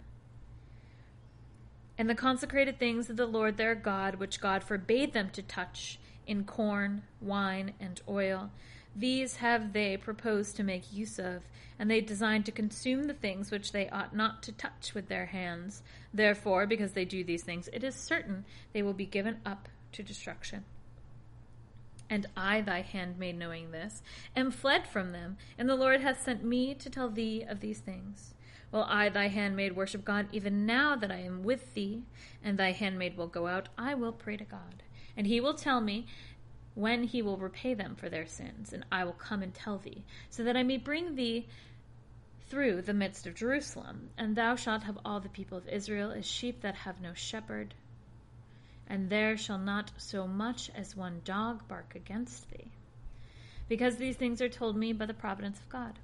And the consecrated things of the Lord their God, which God forbade them to touch, in corn, wine, and oil, these have they proposed to make use of, and they design to consume the things which they ought not to touch with their hands. Therefore, because they do these things, it is certain they will be given up to destruction. And I, thy handmaid, knowing this, am fled from them, and the Lord hath sent me to tell thee of these things. Will I, thy handmaid, worship God, even now that I am with thee, and thy handmaid will go out, I will pray to God, and he will tell me when he will repay them for their sins, and I will come and tell thee, so that I may bring thee through the midst of Jerusalem, and thou shalt have all the people of Israel as sheep that have no shepherd. And there shall not so much as one dog bark against thee. Because these things are told me by the providence of God,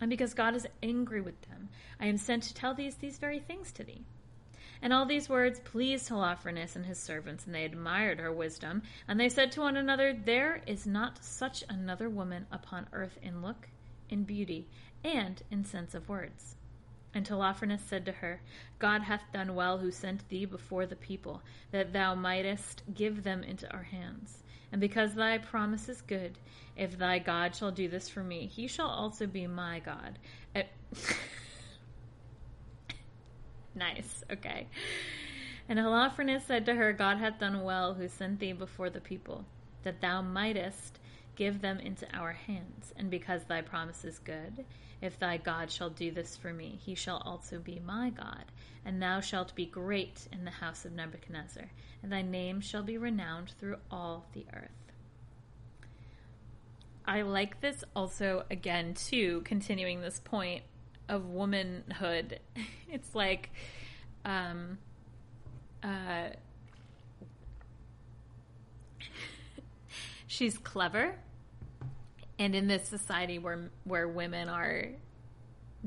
and because God is angry with them, I am sent to tell these these very things to thee. And all these words pleased Holofernes and his servants, and they admired her wisdom. And they said to one another, there is not such another woman upon earth in look, in beauty, and in sense of words. And Holofernes said to her, God hath done well who sent thee before the people, that thou mightest give them into our hands. And because thy promise is good, if thy God shall do this for me, he shall also be my God. At- nice, okay. And Holofernes said to her, God hath done well who sent thee before the people, that thou mightest give them into our hands. And because thy promise is good, if thy God shall do this for me, he shall also be my God. And thou shalt be great in the house of Nebuchadnezzar, and thy name shall be renowned through all the earth. I like this also, again, too, continuing this point of womanhood. It's like, um, uh, she's clever. And in this society where where women are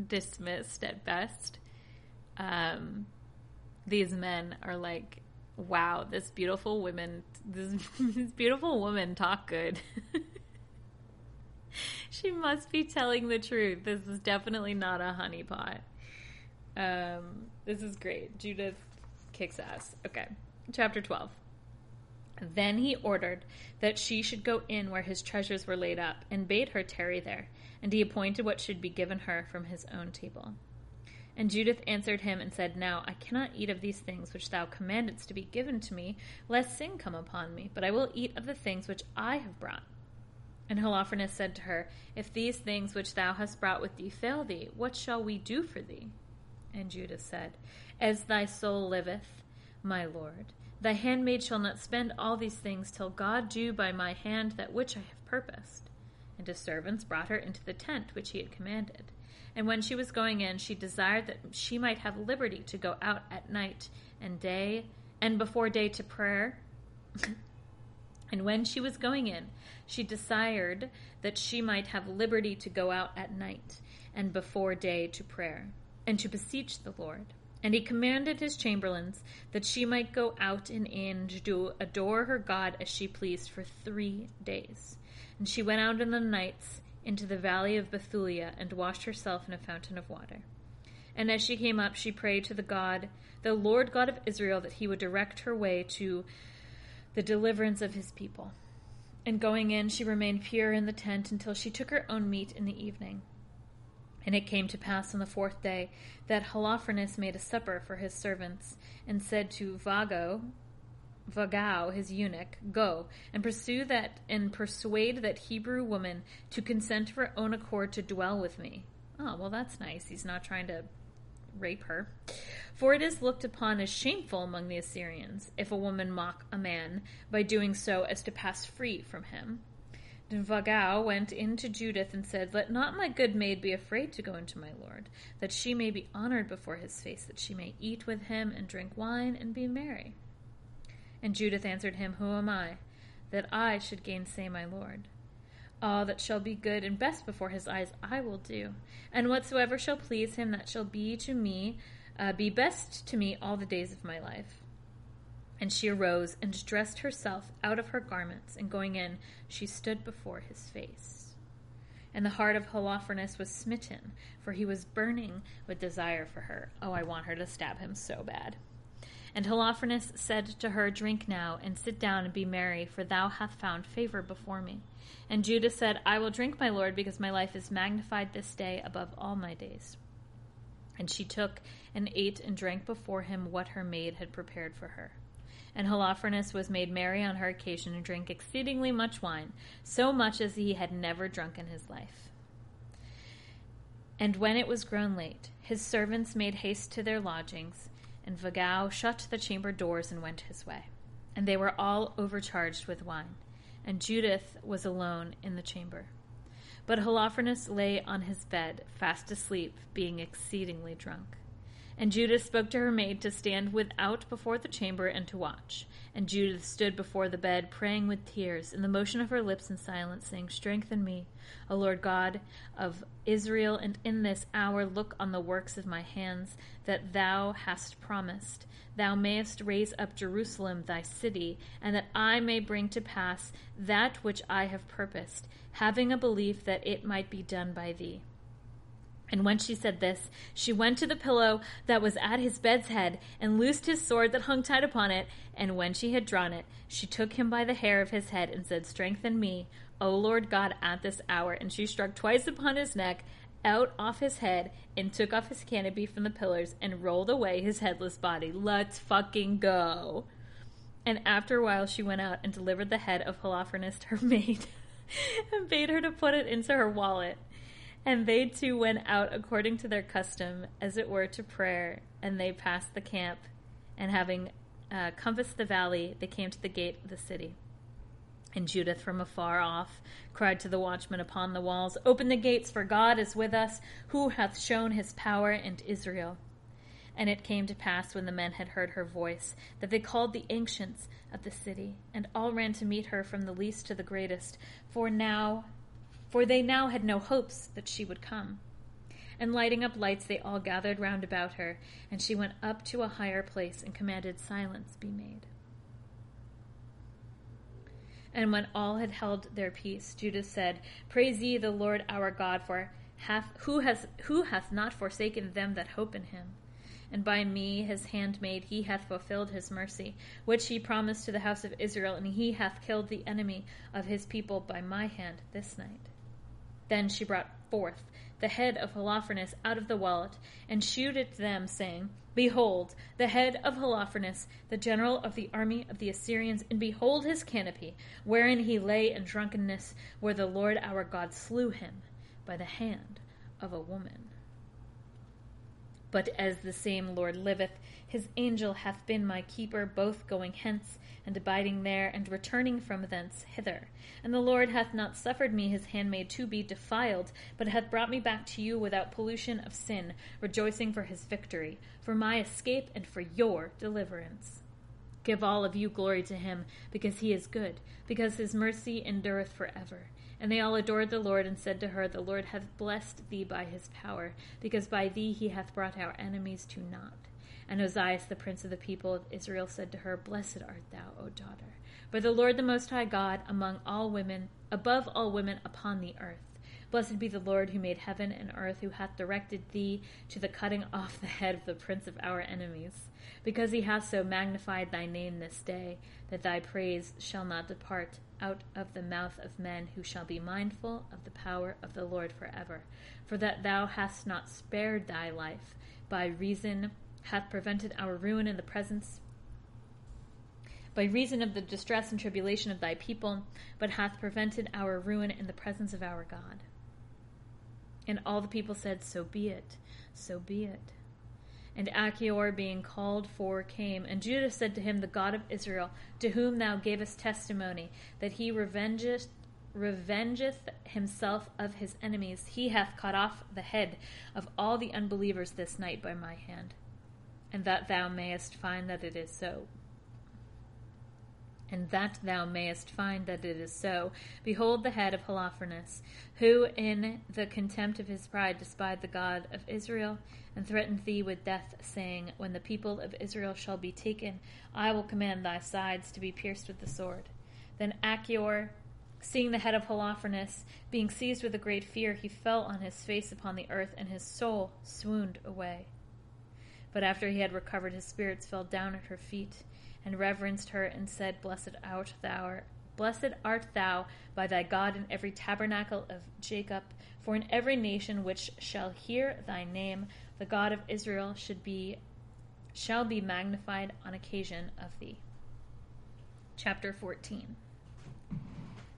dismissed at best, um, these men are like, "Wow, this beautiful woman, this, this beautiful woman talk good. She must be telling the truth. This is definitely not a honeypot. Um, this is great. Judith kicks ass." Okay, chapter twelve. Then he ordered that she should go in where his treasures were laid up, and bade her tarry there, and he appointed what should be given her from his own table. And Judith answered him and said, Now I cannot eat of these things which thou commandedst to be given to me, lest sin come upon me, but I will eat of the things which I have brought. And Holofernes said to her, If these things which thou hast brought with thee fail thee, what shall we do for thee? And Judith said, As thy soul liveth, my lord, thy handmaid shall not spend all these things till God do by my hand that which I have purposed. And his servants brought her into the tent which he had commanded. And when she was going in, she desired that she might have liberty to go out at night and day, and before day to prayer. And when she was going in, she desired that she might have liberty to go out at night and before day to prayer, and to beseech the Lord. And he commanded his chamberlains that she might go out and in to adore her God as she pleased for three days. And she went out in the nights into the valley of Bethulia and washed herself in a fountain of water. And as she came up, she prayed to the God, the Lord God of Israel, that he would direct her way to the deliverance of his people. And going in, she remained pure in the tent until she took her own meat in the evening. And it came to pass on the fourth day that Holofernes made a supper for his servants, and said to Vago, Vagao, his eunuch, Go, and pursue that and persuade that Hebrew woman to consent of her own accord to dwell with me. Oh, well, that's nice. He's not trying to rape her. For it is looked upon as shameful among the Assyrians, if a woman mock a man by doing so as to pass free from him. Vagao went in to Judith and said, "Let not my good maid be afraid to go into my lord, that she may be honored before his face, that she may eat with him and drink wine and be merry." And Judith answered him, "Who am I, that I should gainsay my lord? All that shall be good and best before his eyes I will do, and whatsoever shall please him, that shall be to me, uh, be best to me all the days of my life." And she arose and dressed herself out of her garments, and going in, she stood before his face. And the heart of Holofernes was smitten, for he was burning with desire for her. Oh, I want her to stab him so bad. And Holofernes said to her, "Drink now, and sit down and be merry, for thou hast found favor before me." And Judah said, "I will drink, my lord, because my life is magnified this day above all my days." And she took and ate and drank before him what her maid had prepared for her. And Holofernes was made merry on her occasion, and drank exceedingly much wine, so much as he had never drunk in his life. And when it was grown late, his servants made haste to their lodgings, and Vagao shut the chamber doors and went his way. And they were all overcharged with wine, and Judith was alone in the chamber. But Holofernes lay on his bed, fast asleep, being exceedingly drunk. And Judith spoke to her maid to stand without before the chamber and to watch. And Judith stood before the bed, praying with tears, in the motion of her lips in silence, saying, "Strengthen me, O Lord God of Israel, and in this hour look on the works of my hands, that thou hast promised. Thou mayest raise up Jerusalem, thy city, and that I may bring to pass that which I have purposed, having a belief that it might be done by thee." And when she said this, she went to the pillow that was at his bed's head, and loosed his sword that hung tied upon it. And when she had drawn it, she took him by the hair of his head and said, "Strengthen me, O Lord God, at this hour." And she struck twice upon his neck, out off his head, and took off his canopy from the pillars, and rolled away his headless body. Let's fucking go. And after a while she went out and delivered the head of Holofernes to her maid, and bade her to put it into her wallet. And they too went out according to their custom, as it were, to prayer, and they passed the camp, and having uh, compassed the valley, they came to the gate of the city. And Judith from afar off cried to the watchmen upon the walls, "Open the gates, for God is with us, who hath shown his power in Israel." And it came to pass, when the men had heard her voice, that they called the ancients of the city, and all ran to meet her, from the least to the greatest, for now... For they now had no hopes that she would come. And lighting up lights, they all gathered round about her, and she went up to a higher place and commanded silence be made. And when all had held their peace, Judah said, "Praise ye the Lord our God, for hath, who, has, who hath not forsaken them that hope in him. And by me, his handmaid, he hath fulfilled his mercy, which he promised to the house of Israel, and he hath killed the enemy of his people by my hand this night." Then she brought forth the head of Holofernes out of the wallet, and shewed it to them, saying, "Behold, the head of Holofernes, the general of the army of the Assyrians, and behold his canopy, wherein he lay in drunkenness, where the Lord our God slew him by the hand of a woman. But as the same Lord liveth, his angel hath been my keeper, both going hence and abiding there, and returning from thence hither. And the Lord hath not suffered me, his handmaid, to be defiled, but hath brought me back to you without pollution of sin, rejoicing for his victory, for my escape, and for your deliverance. Give all of you glory to him, because he is good, because his mercy endureth forever." And they all adored the Lord, and said to her, "The Lord hath blessed thee by his power, because by thee he hath brought our enemies to naught." And Ozias, the prince of the people of Israel, said to her, "Blessed art thou, O daughter, by the Lord the Most High God, among all women, above all women upon the earth. Blessed be the Lord who made heaven and earth, who hath directed thee to the cutting off the head of the prince of our enemies, because he hath so magnified thy name this day, that thy praise shall not depart out of the mouth of men, who shall be mindful of the power of the Lord forever. For that thou hast not spared thy life, by reason hath prevented our ruin in the presence, by reason of the distress and tribulation of thy people, but hath prevented our ruin in the presence of our God." And all the people said, "So be it, so be it." And Achior, being called for, came, and Judah said to him, "The God of Israel, to whom thou gavest testimony, that he revengeth, revengeth himself of his enemies, he hath cut off the head of all the unbelievers this night by my hand, and that thou mayest find that it is so. And that thou mayest find that it is so. Behold the head of Holofernes, who in the contempt of his pride despised the God of Israel, and threatened thee with death, saying, When the people of Israel shall be taken, I will command thy sides to be pierced with the sword. Then Achior, seeing the head of Holofernes, being seized with a great fear, he fell on his face upon the earth, and his soul swooned away. But after he had recovered, his spirits fell down at her feet, and reverenced her, and said, Blessed art thou, blessed art thou by thy God in every tabernacle of Jacob, for in every nation which shall hear thy name, the God of Israel should be, shall be magnified on occasion of thee. Chapter fourteen.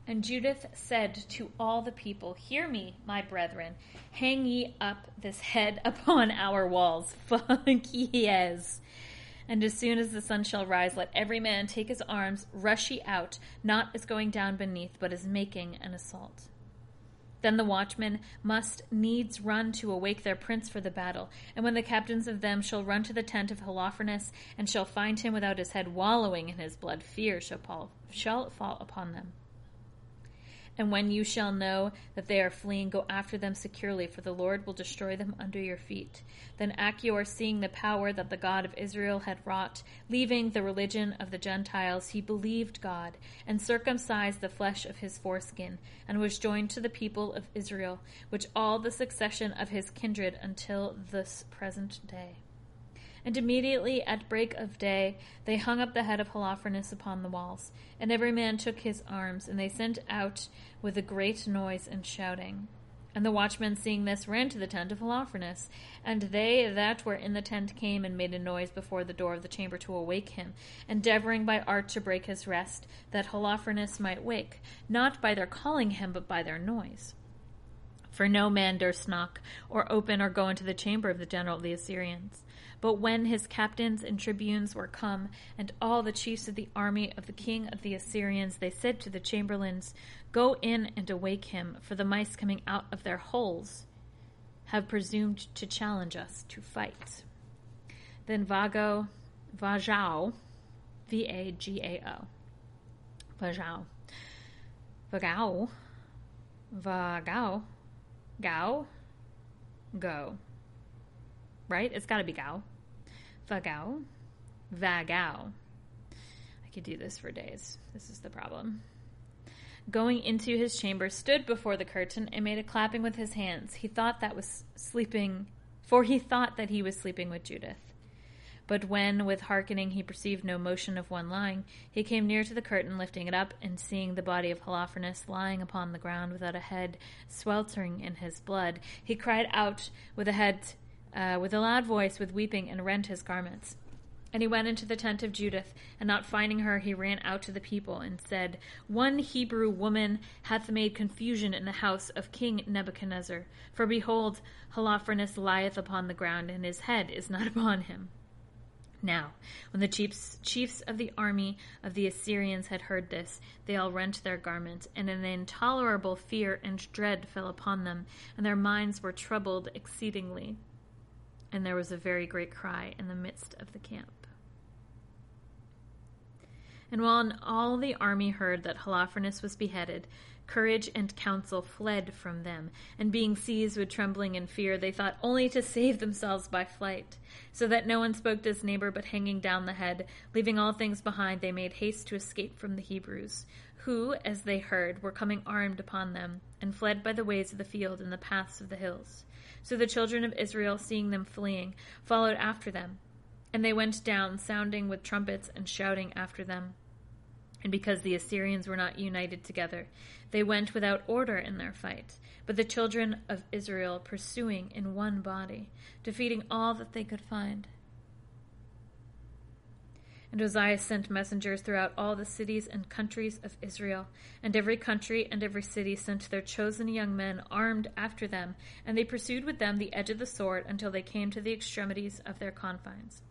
And Judith said to all the people, Hear me, my brethren, hang ye up this head upon our walls. Fuck yes. And as soon as the sun shall rise, let every man take his arms, rush ye out, not as going down beneath, but as making an assault. Then the watchmen must needs run to awake their prince for the battle. And when the captains of them shall run to the tent of Holofernes, and shall find him without his head wallowing in his blood, fear shall fall upon them. And when you shall know that they are fleeing, go after them securely, for the Lord will destroy them under your feet. Then Achior, seeing the power that the God of Israel had wrought, leaving the religion of the Gentiles, he believed God, and circumcised the flesh of his foreskin, and was joined to the people of Israel, which all the succession of his kindred until this present day. And immediately at break of day they hung up the head of Holofernes upon the walls, and every man took his arms, and they sent out with a great noise and shouting. And the watchmen, seeing this, ran to the tent of Holofernes, and they that were in the tent came and made a noise before the door of the chamber to awake him, endeavoring by art to break his rest, that Holofernes might wake, not by their calling him, but by their noise. For no man durst knock, or open, or go into the chamber of the general of the Assyrians. But when his captains and tribunes were come, and all the chiefs of the army of the king of the Assyrians, they said to the chamberlains, Go in and awake him, for the mice coming out of their holes have presumed to challenge us to fight. Then Vago, Vajao, V A G A O, Vajao, Vagao, Vagao, Gao, Go. Right? It's got to be Gao. Vagao. Vagao. I could do this for days. This is the problem. Going into his chamber, stood before the curtain, and made a clapping with his hands. He thought that was sleeping, for he thought that he was sleeping with Judith. But when, with hearkening, he perceived no motion of one lying, he came near to the curtain, lifting it up, and seeing the body of Holofernes lying upon the ground without a head, sweltering in his blood, he cried out with a head... Uh, with a loud voice, with weeping, and rent his garments. And he went into the tent of Judith, and not finding her, he ran out to the people, and said, One Hebrew woman hath made confusion in the house of King Nebuchadnezzar, for behold, Holofernes lieth upon the ground, and his head is not upon him. Now, when the chiefs, chiefs of the army of the Assyrians had heard this, they all rent their garments, and an intolerable fear and dread fell upon them, and their minds were troubled exceedingly. And there was a very great cry in the midst of the camp. And while all the army heard that Holofernes was beheaded, courage and counsel fled from them, and being seized with trembling and fear, they thought only to save themselves by flight, so that no one spoke to his neighbor, but hanging down the head, leaving all things behind, they made haste to escape from the Hebrews, who, as they heard, were coming armed upon them, and fled by the ways of the field and the paths of the hills. So the children of Israel, seeing them fleeing, followed after them. And they went down, sounding with trumpets and shouting after them. And because the Assyrians were not united together, they went without order in their fight. But the children of Israel pursuing in one body, defeating all that they could find. And Ozias sent messengers throughout all the cities and countries of Israel, and every country and every city sent their chosen young men armed after them, and they pursued with them the edge of the sword until they came to the extremities of their confines.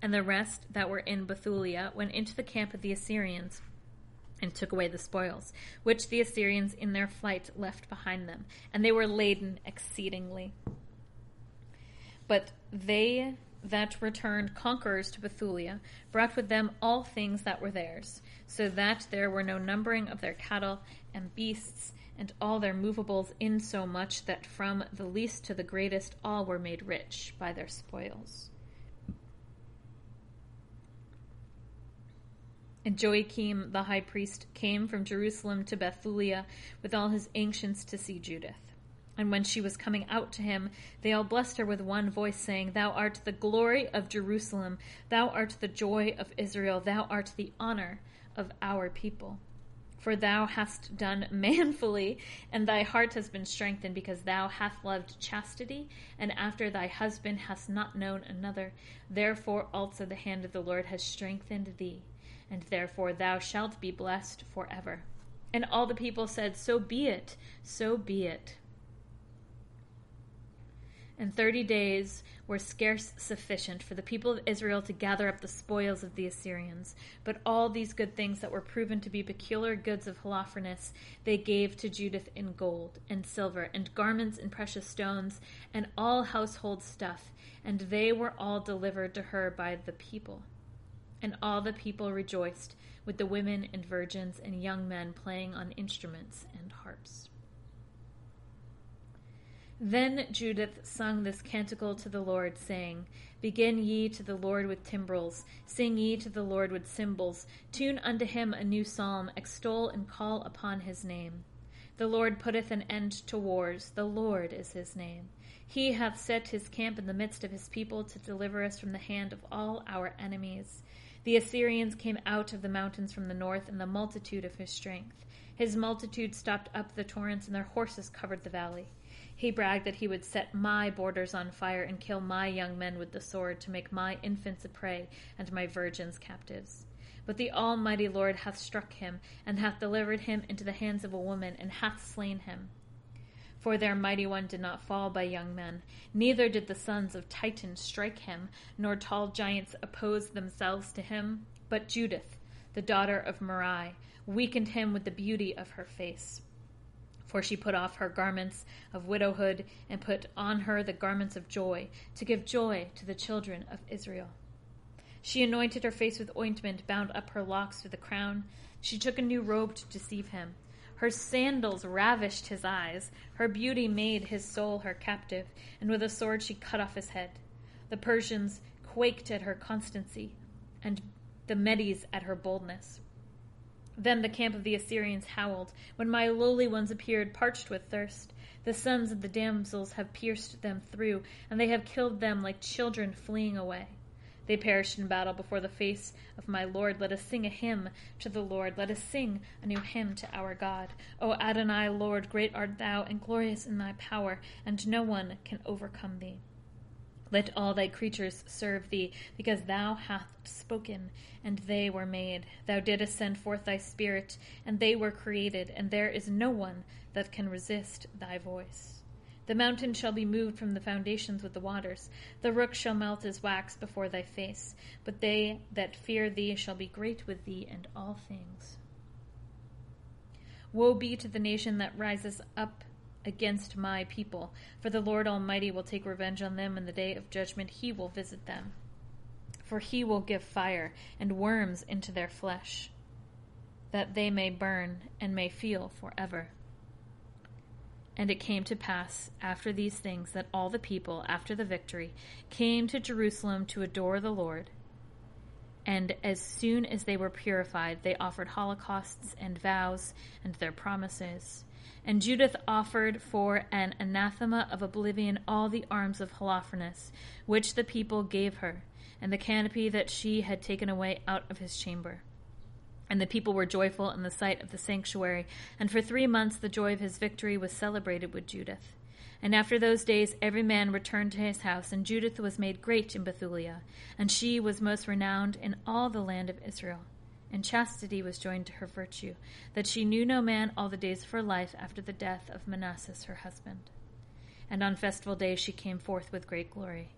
and the rest that were in Bethulia went into the camp of the Assyrians and took away the spoils, which the Assyrians in their flight left behind them, and they were laden exceedingly. But they that returned conquerors to Bethulia brought with them all things that were theirs, so that there were no numbering of their cattle and beasts, and all their movables, insomuch that from the least to the greatest all were made rich by their spoils. And Joachim the high priest came from Jerusalem to Bethulia with all his ancients to see Judith. And when she was coming out to him, they all blessed her with one voice, saying, Thou art the glory of Jerusalem, thou art the joy of Israel, thou art the honor of our people. For thou hast done manfully, and thy heart has been strengthened, because thou hast loved chastity, and after thy husband hast not known another. Therefore also the hand of the Lord has strengthened thee, and therefore thou shalt be blessed forever. And all the people said, So be it, so be it. And thirty days were scarce sufficient for the people of Israel to gather up the spoils of the Assyrians. But all these good things that were proven to be peculiar goods of Holofernes they gave to Judith in gold and silver and garments and precious stones and all household stuff, and they were all delivered to her by the people. And all the people rejoiced with the women and virgins and young men playing on instruments and harps. Then Judith sung this canticle to the Lord, saying, Begin ye to the Lord with timbrels, sing ye to the Lord with cymbals, tune unto him a new psalm, extol and call upon his name. The Lord putteth an end to wars, the Lord is his name. He hath set his camp in the midst of his people to deliver us from the hand of all our enemies. The Assyrians came out of the mountains from the north, and the multitude of his strength. His multitude stopped up the torrents, and their horses covered the valley. He bragged that he would set my borders on fire and kill my young men with the sword to make my infants a prey and my virgins captives. But the Almighty Lord hath struck him and hath delivered him into the hands of a woman and hath slain him. For their mighty one did not fall by young men, neither did the sons of Titan strike him, nor tall giants oppose themselves to him. But Judith, the daughter of Merari, weakened him with the beauty of her face. For she put off her garments of widowhood and put on her the garments of joy, to give joy to the children of Israel. She anointed her face with ointment, bound up her locks with a crown. She took a new robe to deceive him. Her sandals ravished his eyes. Her beauty made his soul her captive, and with a sword she cut off his head. The Persians quaked at her constancy, and the Medes at her boldness. Then the camp of the Assyrians howled, when my lowly ones appeared, parched with thirst. The sons of the damsels have pierced them through, and they have killed them like children fleeing away. They perished in battle before the face of my Lord. Let us sing a hymn to the Lord. Let us sing a new hymn to our God. O Adonai, Lord, great art thou, and glorious in thy power, and no one can overcome thee. Let all thy creatures serve thee, because thou hast spoken, and they were made. Thou didst send forth thy spirit, and they were created, and there is no one that can resist thy voice. The mountain shall be moved from the foundations with the waters. The rook shall melt as wax before thy face. But they that fear thee shall be great with thee in all things. Woe be to the nation that rises up against my people, for the Lord Almighty will take revenge on them in the day of judgment. He will visit them, for he will give fire and worms into their flesh, that they may burn and may feel forever. And it came to pass after these things that all the people, after the victory, came to Jerusalem to adore the Lord. And as soon as they were purified, they offered holocausts and vows and their promises. And Judith offered for an anathema of oblivion all the arms of Holofernes, which the people gave her, and the canopy that she had taken away out of his chamber. And the people were joyful in the sight of the sanctuary, and for three months the joy of his victory was celebrated with Judith. And after those days every man returned to his house, and Judith was made great in Bethulia, and she was most renowned in all the land of Israel. And chastity was joined to her virtue, that she knew no man all the days of her life after the death of Manasseh her husband. And on festival days she came forth with great glory.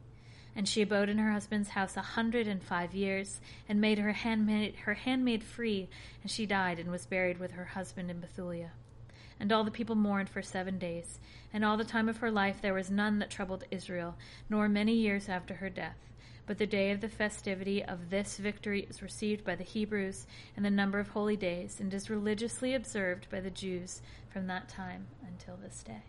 And she abode in her husband's house a hundred and five years, and made her handmaid, her handmaid free, and she died and was buried with her husband in Bethulia. And all the people mourned for seven days. And all the time of her life there was none that troubled Israel, nor many years after her death. But the day of the festivity of this victory is received by the Hebrews, and the number of holy days, and is religiously observed by the Jews from that time until this day.